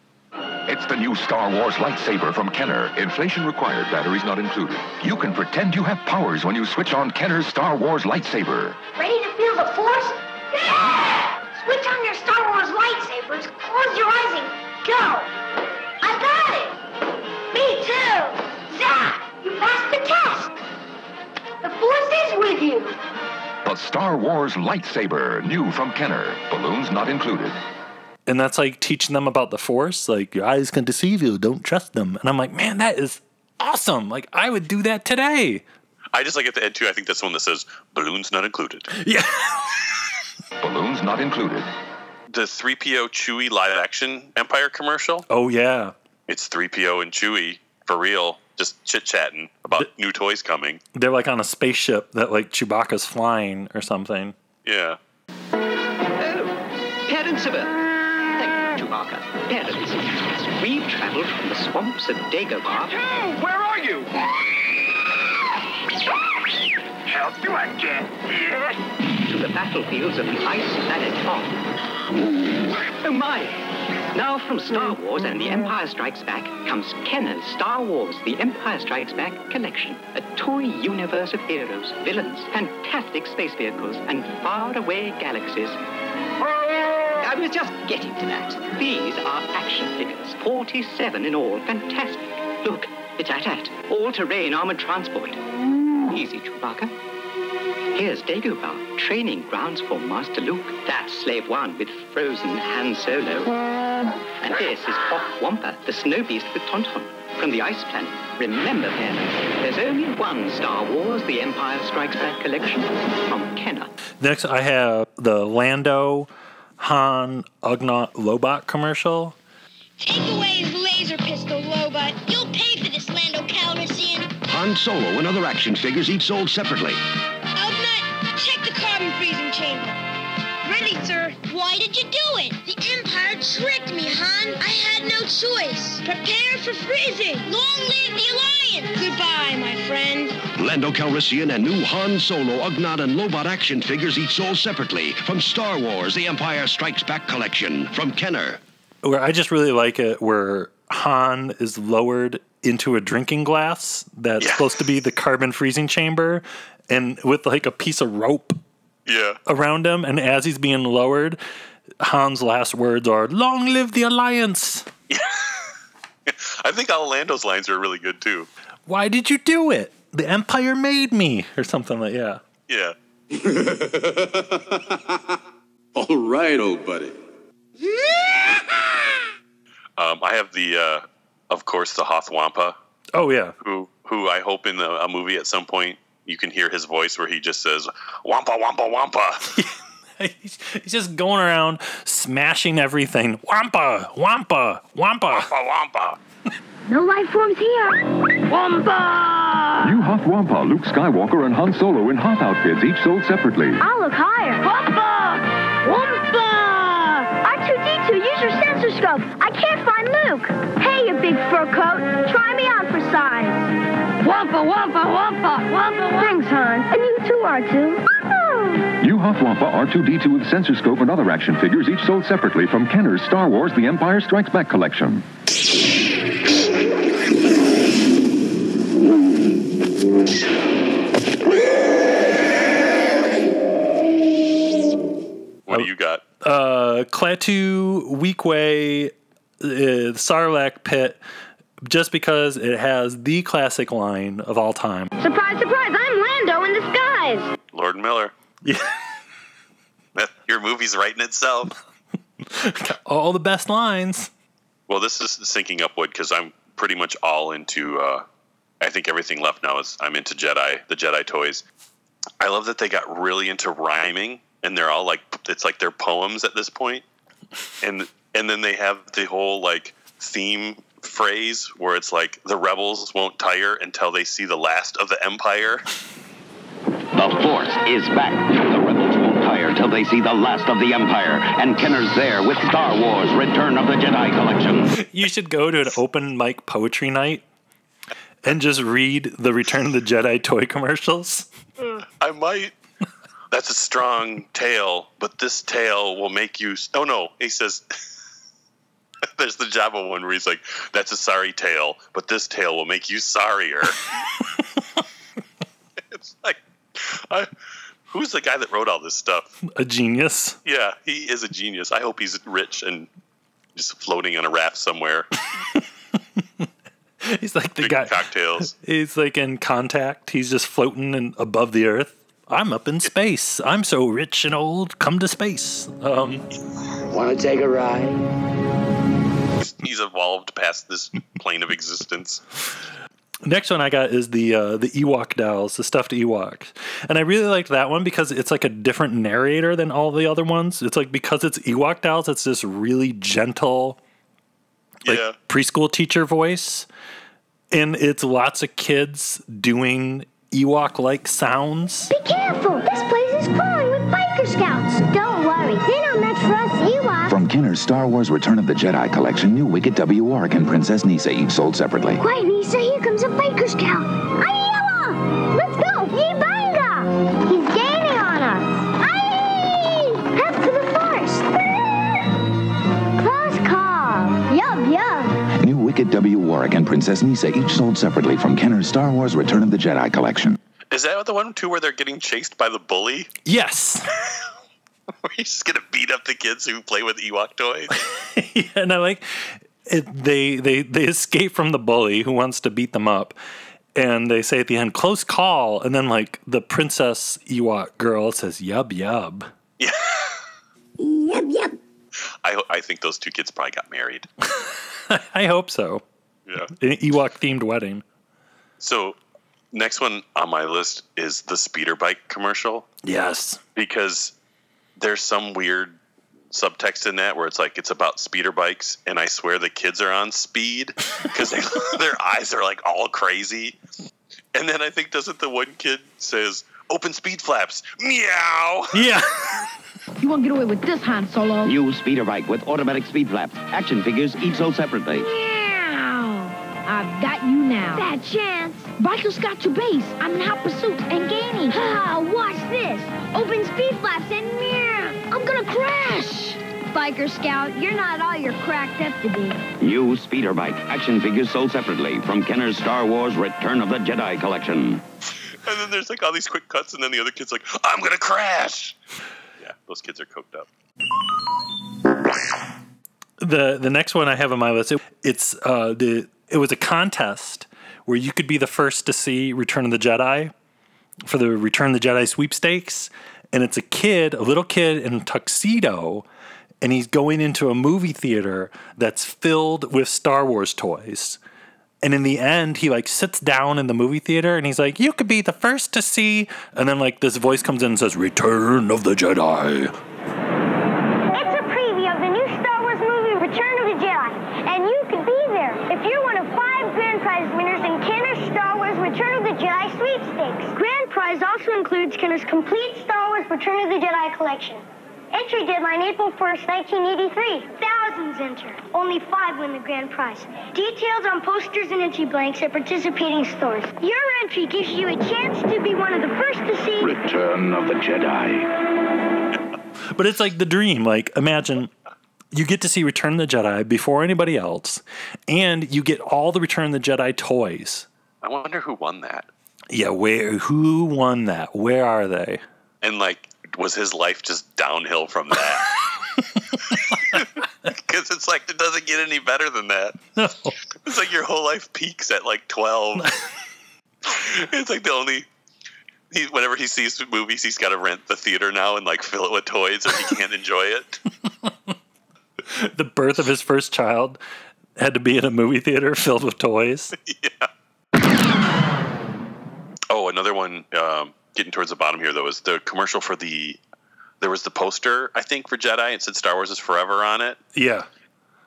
It's the new Star Wars lightsaber from Kenner. Inflation required, batteries not included. You can pretend you have powers when you switch on Kenner's Star Wars lightsaber. Ready to feel the Force? Yeah! Switch on your Star Wars lightsabers, close your eyes, and go! I got it! Me too! You passed the test. The Force is with you. The Star Wars lightsaber, new from Kenner. Balloons not included. And that's like teaching them about the Force. Like, your eyes can deceive you. Don't trust them. And I'm like, man, that is awesome. Like, I would do that today. I just like at the end, too. I think that's the one that says, balloons not included. Yeah. Balloons not included. The three P O Chewie live action Empire commercial. Oh, yeah. It's three P O and Chewie for real. Just chit-chatting about the, new toys coming. They're like on a spaceship that like Chewbacca's flying or something. Yeah. Oh, parents of Earth. Thank you, Chewbacca. Parents, we've traveled from the swamps of Dagobah. Hey, where are you? Help you, I get here. To the battlefields of the ice planet Hoth. Oh, my. Now from Star Wars and The Empire Strikes Back comes Kenner's Star Wars: The Empire Strikes Back collection. A toy universe of heroes, villains, fantastic space vehicles, and faraway galaxies. I was just getting to that. These are action figures, forty-seven in all. Fantastic. Look, it's A T A T, all-terrain armored transport. Easy, Chewbacca. Here's Dagobah, training grounds for Master Luke. That's Slave One with frozen Han Solo. And this is Pop Wampa, the snow beast with Tonton, from the ice planet. Remember, parents, there's only one Star Wars: The Empire Strikes Back collection from Kenner. Next, I have the Lando, Han, Ugnaught, Lobot commercial. Take away his laser pistol, Lobot. You'll pay for this, Lando Calrissian. Han Solo and other action figures each sold separately. Ugnaught, check the carbon freezing chamber. Ready, sir. Why did you do it? The Empire tricked me, Han. I had no choice. Prepare for freezing. Long live the Alliance. Goodbye, my friend. Lando Calrissian and new Han Solo, Ugnaught, and Lobot action figures, each sold separately from Star Wars, The Empire Strikes Back collection from Kenner. Where I just really like it where Han is lowered into a drinking glass that's yeah. supposed to be the carbon freezing chamber, and with like a piece of rope yeah. around him, and as he's being lowered, Han's last words are, "Long live the Alliance!" Yeah. I think all Lando's lines are really good, too. Why did you do it? The Empire made me, or something like that. Yeah. Yeah. All right, old buddy. um, I have the, uh, of course, the Hoth Wampa. Oh, yeah. Who, who I hope in a, a movie at some point you can hear his voice where he just says, "Wampa, Wampa, Wampa." He's just going around smashing everything. Wampa, Wampa, Wampa. Wampa, Wampa. No life forms here. Wampa! New Hoth Wampa, Luke Skywalker and Han Solo in Hoth outfits, each sold separately. I'll look higher. Wampa! Wampa! R two D two, use your sensor scope. I can't find Luke. Hey, you big fur coat. Try me out for size. Wampa, Wampa, Wampa, Wampa. Thanks, Han. And you too, R two. New Hoth Wampa, R two D two with sensor scope and other action figures, each sold separately from Kenner's Star Wars, The Empire Strikes Back collection. What do you got? Uh, Klaatu Weequay uh, Sarlacc Pit, just because it has the classic line of all time. Surprise, surprise, I'm Lando in disguise. Lord Miller. Yeah. Your movie's writing itself. Got all the best lines. Well, this is syncing up wood because I'm pretty much all into, uh, I think everything left now is I'm into Jedi, the Jedi toys. I love that they got really into rhyming, and they're all like, it's like they're poems at this point. And, and then they have the whole like theme phrase where it's like, the rebels won't tire until they see the last of the Empire. The Force is back. The rebels won't tire till they see the last of the Empire. And Kenner's there with Star Wars Return of the Jedi collection. You should go to an open mic poetry night and just read the Return of the Jedi toy commercials. I might. That's a strong tale, but this tale will make you... Oh, no. He says... There's the Jabba one where he's like, that's a sorry tale, but this tale will make you sorrier. It's like... I, who's the guy that wrote all this stuff? A genius. Yeah, he is a genius. I hope he's rich and just floating on a raft somewhere. He's like the guy. Cocktails. He's like in Contact. He's just floating and above the earth. I'm up in space. I'm so rich and old. Come to space. Um, Want to take a ride? He's evolved past this plane of existence. Next one I got is the uh, the Ewok dolls, the stuffed Ewoks. And I really liked that one because it's like a different narrator than all the other ones. It's like because it's Ewok dolls, it's this really gentle like yeah. preschool teacher voice. And it's lots of kids doing Ewok-like sounds. Be careful! This place is crawling with biker scouts. Don't worry, they're not meant for us Ewoks. From Kenner's Star Wars Return of the Jedi collection, new Wicked W. Warwick and Princess Nisa each sold separately. Quiet, Nisa, here comes a biker scout. Ayala! Let's go! Yibanga! He's gaining on us. Aye! Up to the forest! Close call. Yub, yub. New Wicked W. Warwick and Princess Nisa each sold separately from Kenner's Star Wars Return of the Jedi collection. Is that the one, too, where they're getting chased by the bully? Yes. Where he's just going to beat up the kids who play with Ewok toys? Yeah, and I like, it, they, they, they escape from the bully who wants to beat them up, and they say at the end, close call, and then, like, the princess Ewok girl says, yub, yub. Yeah. Yub, yub. I, I think those two kids probably got married. I hope so. Yeah. An Ewok-themed wedding. So... Next one on my list is the speeder bike commercial. Yes. Because there's some weird subtext in that where it's like, it's about speeder bikes, and I swear the kids are on speed because they, their eyes are like all crazy. And then I think, doesn't the one kid says, open speed flaps, meow. Yeah. You won't get away with this, Han Solo. New speeder bike with automatic speed flaps. Action figures each sold separately. Meow. I've got you now. Bad chance. Vital's got your base. I'm in hot pursuit and gaining. Ha! Watch this. Open speed flaps and meow. I'm gonna crash. Biker Scout, you're not all you're cracked up to be. New speeder bike. Action figures sold separately from Kenner's Star Wars Return of the Jedi collection. And then there's like all these quick cuts, and then the other kid's like, I'm gonna crash! Yeah, those kids are coked up. The the next one I have on my list, it, it's uh, the it was a contest where you could be the first to see Return of the Jedi for the Return of the Jedi sweepstakes. And it's a kid, a little kid in a tuxedo, and he's going into a movie theater that's filled with Star Wars toys. And in the end, he, like, sits down in the movie theater, and he's like, you could be the first to see. And then, like, this voice comes in and says, Return of the Jedi. It's a preview of the new Star Wars movie, Return of the Jedi. And you could be there if you're one of five grand prize winners in Kenner's Star Wars Return of the Jedi sweepstakes. Grand prize also includes Kenner's complete Star Wars Return of the Jedi collection. Entry deadline April first, nineteen eighty-three. Thousands enter. Only five win the grand prize. Details on posters and entry blanks at participating stores. Your entry gives you a chance to be one of the first to see Return of the Jedi. But it's like the dream. Like, imagine you get to see Return of the Jedi before anybody else, and you get all the Return of the Jedi toys. I wonder who won that. Yeah, where? Who won that? Where are they? And, like, was his life just downhill from that? Because it's like, it doesn't get any better than that. No. It's like your whole life peaks at like twelve. It's like the only, he, whenever he sees movies, he's got to rent the theater now and like fill it with toys or he can't enjoy it. The birth of his first child had to be in a movie theater filled with toys. Yeah. Oh, another one, um, getting towards the bottom here, though, is the commercial for the, there was the poster, I think, for Jedi. It said Star Wars is forever on it. Yeah.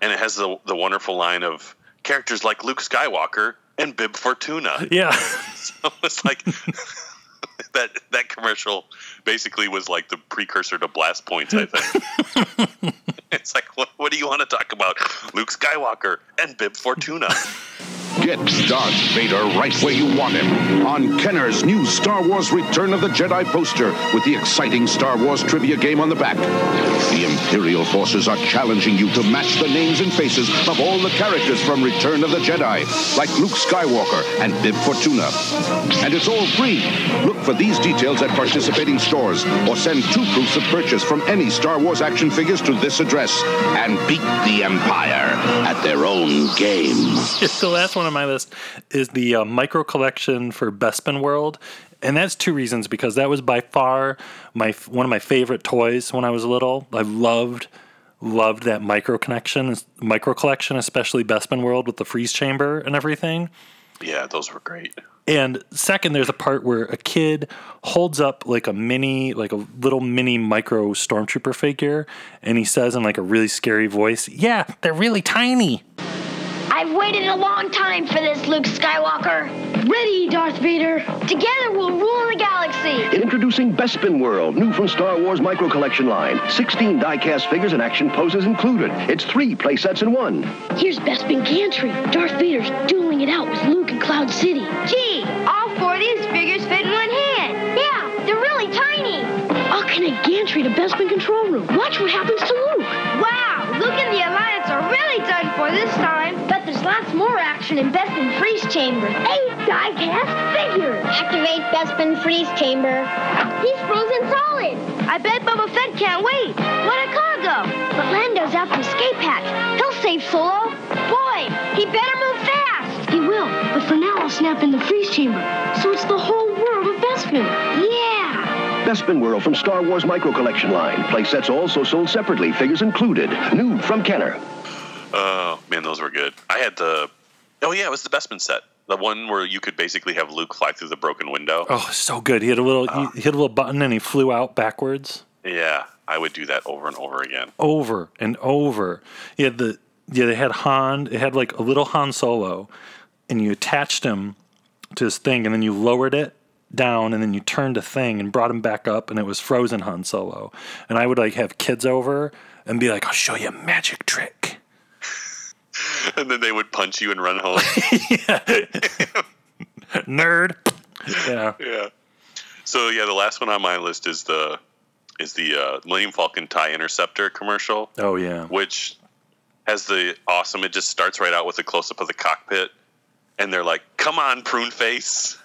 And it has the the wonderful line of characters like Luke Skywalker and Bib Fortuna. Yeah. So it's like that that commercial basically was like the precursor to Blast Points, I think. It's like, what, what do you want to talk about? Luke Skywalker and Bib Fortuna. Get Darth Vader right where you want him on Kenner's new Star Wars Return of the Jedi poster with the exciting Star Wars trivia game on the back. The Imperial forces are challenging you to match the names and faces of all the characters from Return of the Jedi, like Luke Skywalker and Bib Fortuna. And it's all free. Look for these details at participating stores or send two proofs of purchase from any Star Wars action figures to this address and beat the Empire at their own game. It's the last one on my list is the uh, micro collection for Bespin World, and that's two reasons, because that was by far my one of my favorite toys when I was little. I loved loved that micro connection micro collection, especially Bespin World with the freeze chamber and everything. Yeah, those were great. And second, there's a part where a kid holds up like a mini, like a little mini micro stormtrooper figure, and he says in like a really scary voice, "Yeah, they're really tiny." I've waited a long time for this, Luke Skywalker. Ready, Darth Vader. Together we'll rule the galaxy. Introducing Bespin World, new from Star Wars Micro Collection line. sixteen die-cast figures and action poses included. It's three play sets in one. Here's Bespin Gantry. Darth Vader's dueling it out with Luke in Cloud City. Gee, all four of these figures fit in one hand. Yeah, they're really tiny. I'll connect Gantry to Bespin Control Room. Watch what happens to Luke. Wow, Luke and the Alliance are really done for this time. There's lots more action in Bespin Freeze Chamber. Eight die-cast figures. Activate Bespin Freeze Chamber. He's frozen solid. I bet Boba Fett can't wait. What a cargo. But Lando's out the escape hatch. He'll save Solo. Boy, he better move fast. He will, but for now I'll snap in the Freeze Chamber. So it's the whole world of Bespin. Yeah. Bespin World from Star Wars Micro Collection line. Play sets also sold separately. Figures included. New from Kenner. Oh, man, those were good. I had the... Oh, yeah, it was the Bespin set. The one where you could basically have Luke fly through the broken window. Oh, so good. He had a little uh, he hit a little button and he flew out backwards. Yeah, I would do that over and over again. Over and over. You had the, yeah, they had Han. It had like a little Han Solo, and you attached him to his thing, and then you lowered it, down and then you turned a thing and brought him back up and it was frozen Han Solo. And I would like have kids over and be like, I'll show you a magic trick. And then they would punch you and run home. Yeah. Nerd. Yeah. Yeah. So yeah, the last one on my list is the is the uh, Millennium Falcon TIE Interceptor commercial. Oh yeah. Which has the awesome, it just starts right out with a close up of the cockpit and they're like, "Come on, Prune Face."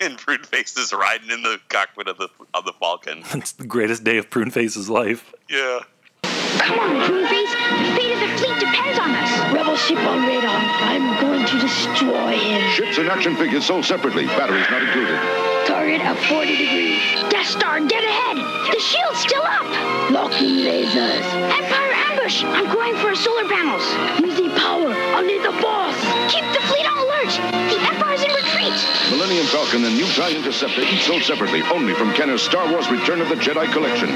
And Prune Face is riding in the cockpit of the of the Falcon. It's the greatest day of Prune Face's life. Yeah. Come on, Prune Face. The fate of the fleet depends on us. Rebel ship on radar. I'm going to destroy him. Ships and action figures sold separately. Batteries not included. Target at forty degrees. Death Star, dead ahead. The shield's still up. Locking lasers. Empire ambush. I'm going for solar panels. Using power. I'll need the force. Keep the fleet on alert. The Empire's in retreat. Millennium Falcon and new TIE Interceptor each sold separately. Only from Kenner's Star Wars Return of the Jedi collection.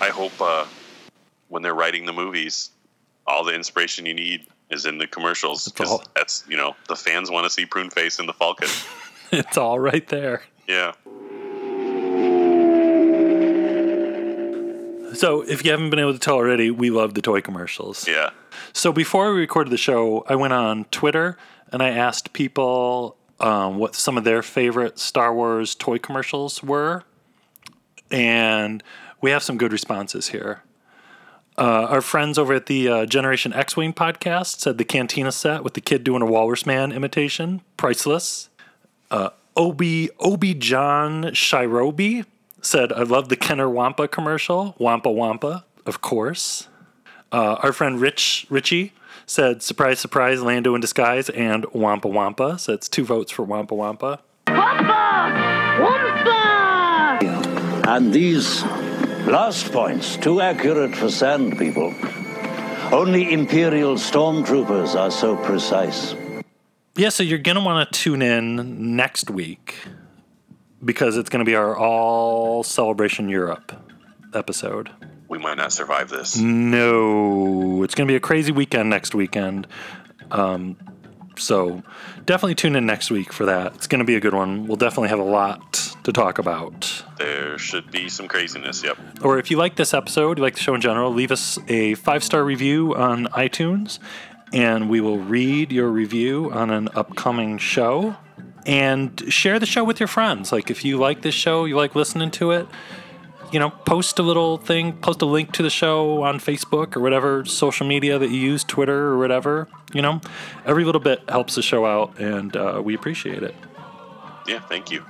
I hope, uh... when they're writing the movies, all the inspiration you need is in the commercials. Because that's, you know, the fans want to see Prune Face in the Falcon. It's all right there. Yeah. So if you haven't been able to tell already, we love the toy commercials. Yeah. So before we recorded the show, I went on Twitter and I asked people um, what some of their favorite Star Wars toy commercials were. And we have some good responses here. Uh, our friends over at the uh, Generation X-Wing podcast said the Cantina set with the kid doing a Walrus Man imitation. Priceless. Uh, Obi, Obi John Shirobi said, I love the Kenner Wampa commercial. Wampa Wampa, of course. Uh, our friend Rich Richie said, surprise, surprise, Lando in disguise and Wampa Wampa. So it's two votes for Wampa Wampa. Wampa! Wampa! And these... last points, too accurate for sand people. Only Imperial stormtroopers are so precise. Yeah, so you're going to want to tune in next week because it's going to be our all Celebration Europe episode. We might not survive this. No, it's going to be a crazy weekend next weekend. Um, so definitely tune in next week for that. It's going to be a good one. We'll definitely have a lot to talk about. There should be some craziness, yep. Or if you like this episode, you like the show in general, leave us a five-star review on iTunes, and we will read your review on an upcoming show. And share the show with your friends. Like, if you like this show, you like listening to it, you know, post a little thing, post a link to the show on Facebook or whatever social media that you use, Twitter or whatever, you know. Every little bit helps the show out, and uh, we appreciate it. Yeah, thank you.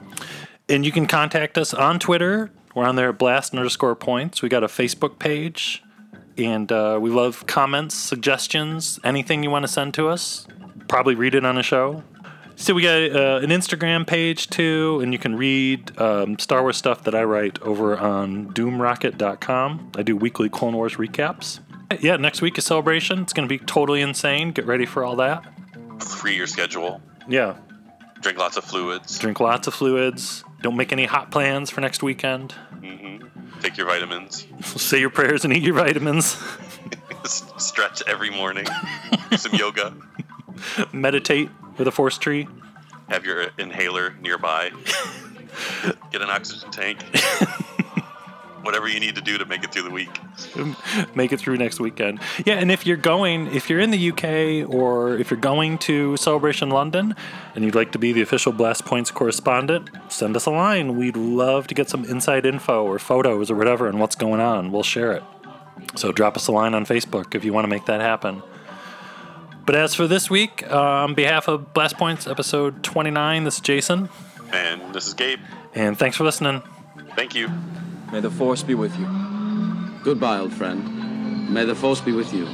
And you can contact us on Twitter. We're on there at blast underscore points. We got a Facebook page. And uh, we love comments, suggestions, anything you want to send to us. Probably read it on the show. So we got uh, an Instagram page, too. And you can read um, Star Wars stuff that I write over on doom rocket dot com. I do weekly Clone Wars recaps. Yeah, next week is Celebration. It's going to be totally insane. Get ready for all that. Free your schedule. Yeah. Drink lots of fluids. Drink lots of fluids. Don't make any hot plans for next weekend. Mm-hmm. Take your vitamins. Say your prayers and eat your vitamins. Stretch every morning. Do some yoga. Meditate with a force tree. Have your inhaler nearby. Get an oxygen tank. Whatever you need to do to make it through the week. Make it through next weekend. Yeah, and if you're going, if you're in the U K or if you're going to Celebration London and you'd like to be the official Blast Points correspondent, send us a line. We'd love to get some inside info or photos or whatever and what's going on. We'll share it. So drop us a line on Facebook if you want to make that happen. But as for this week, uh, on behalf of Blast Points episode twenty-nine, this is Jason. And this is Gabe. And thanks for listening. Thank you. May the Force be with you. Goodbye, old friend. May the Force be with you.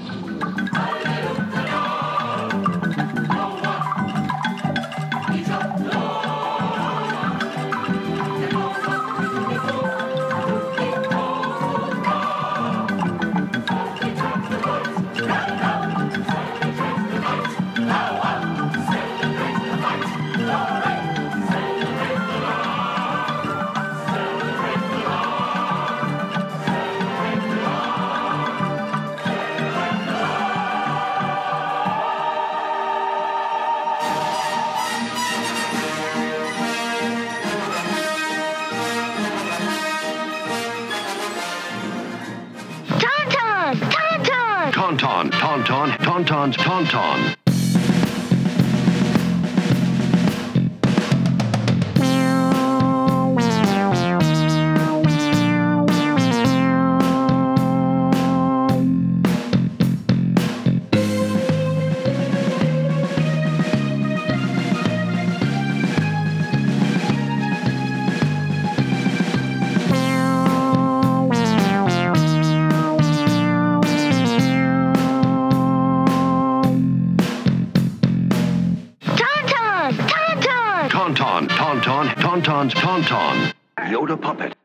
Tauntaun, Tauntaun, Tauntauns, Tauntaun. Tauntaun, Tauntaun, Tauntauns, Tauntaun. Yoda puppet.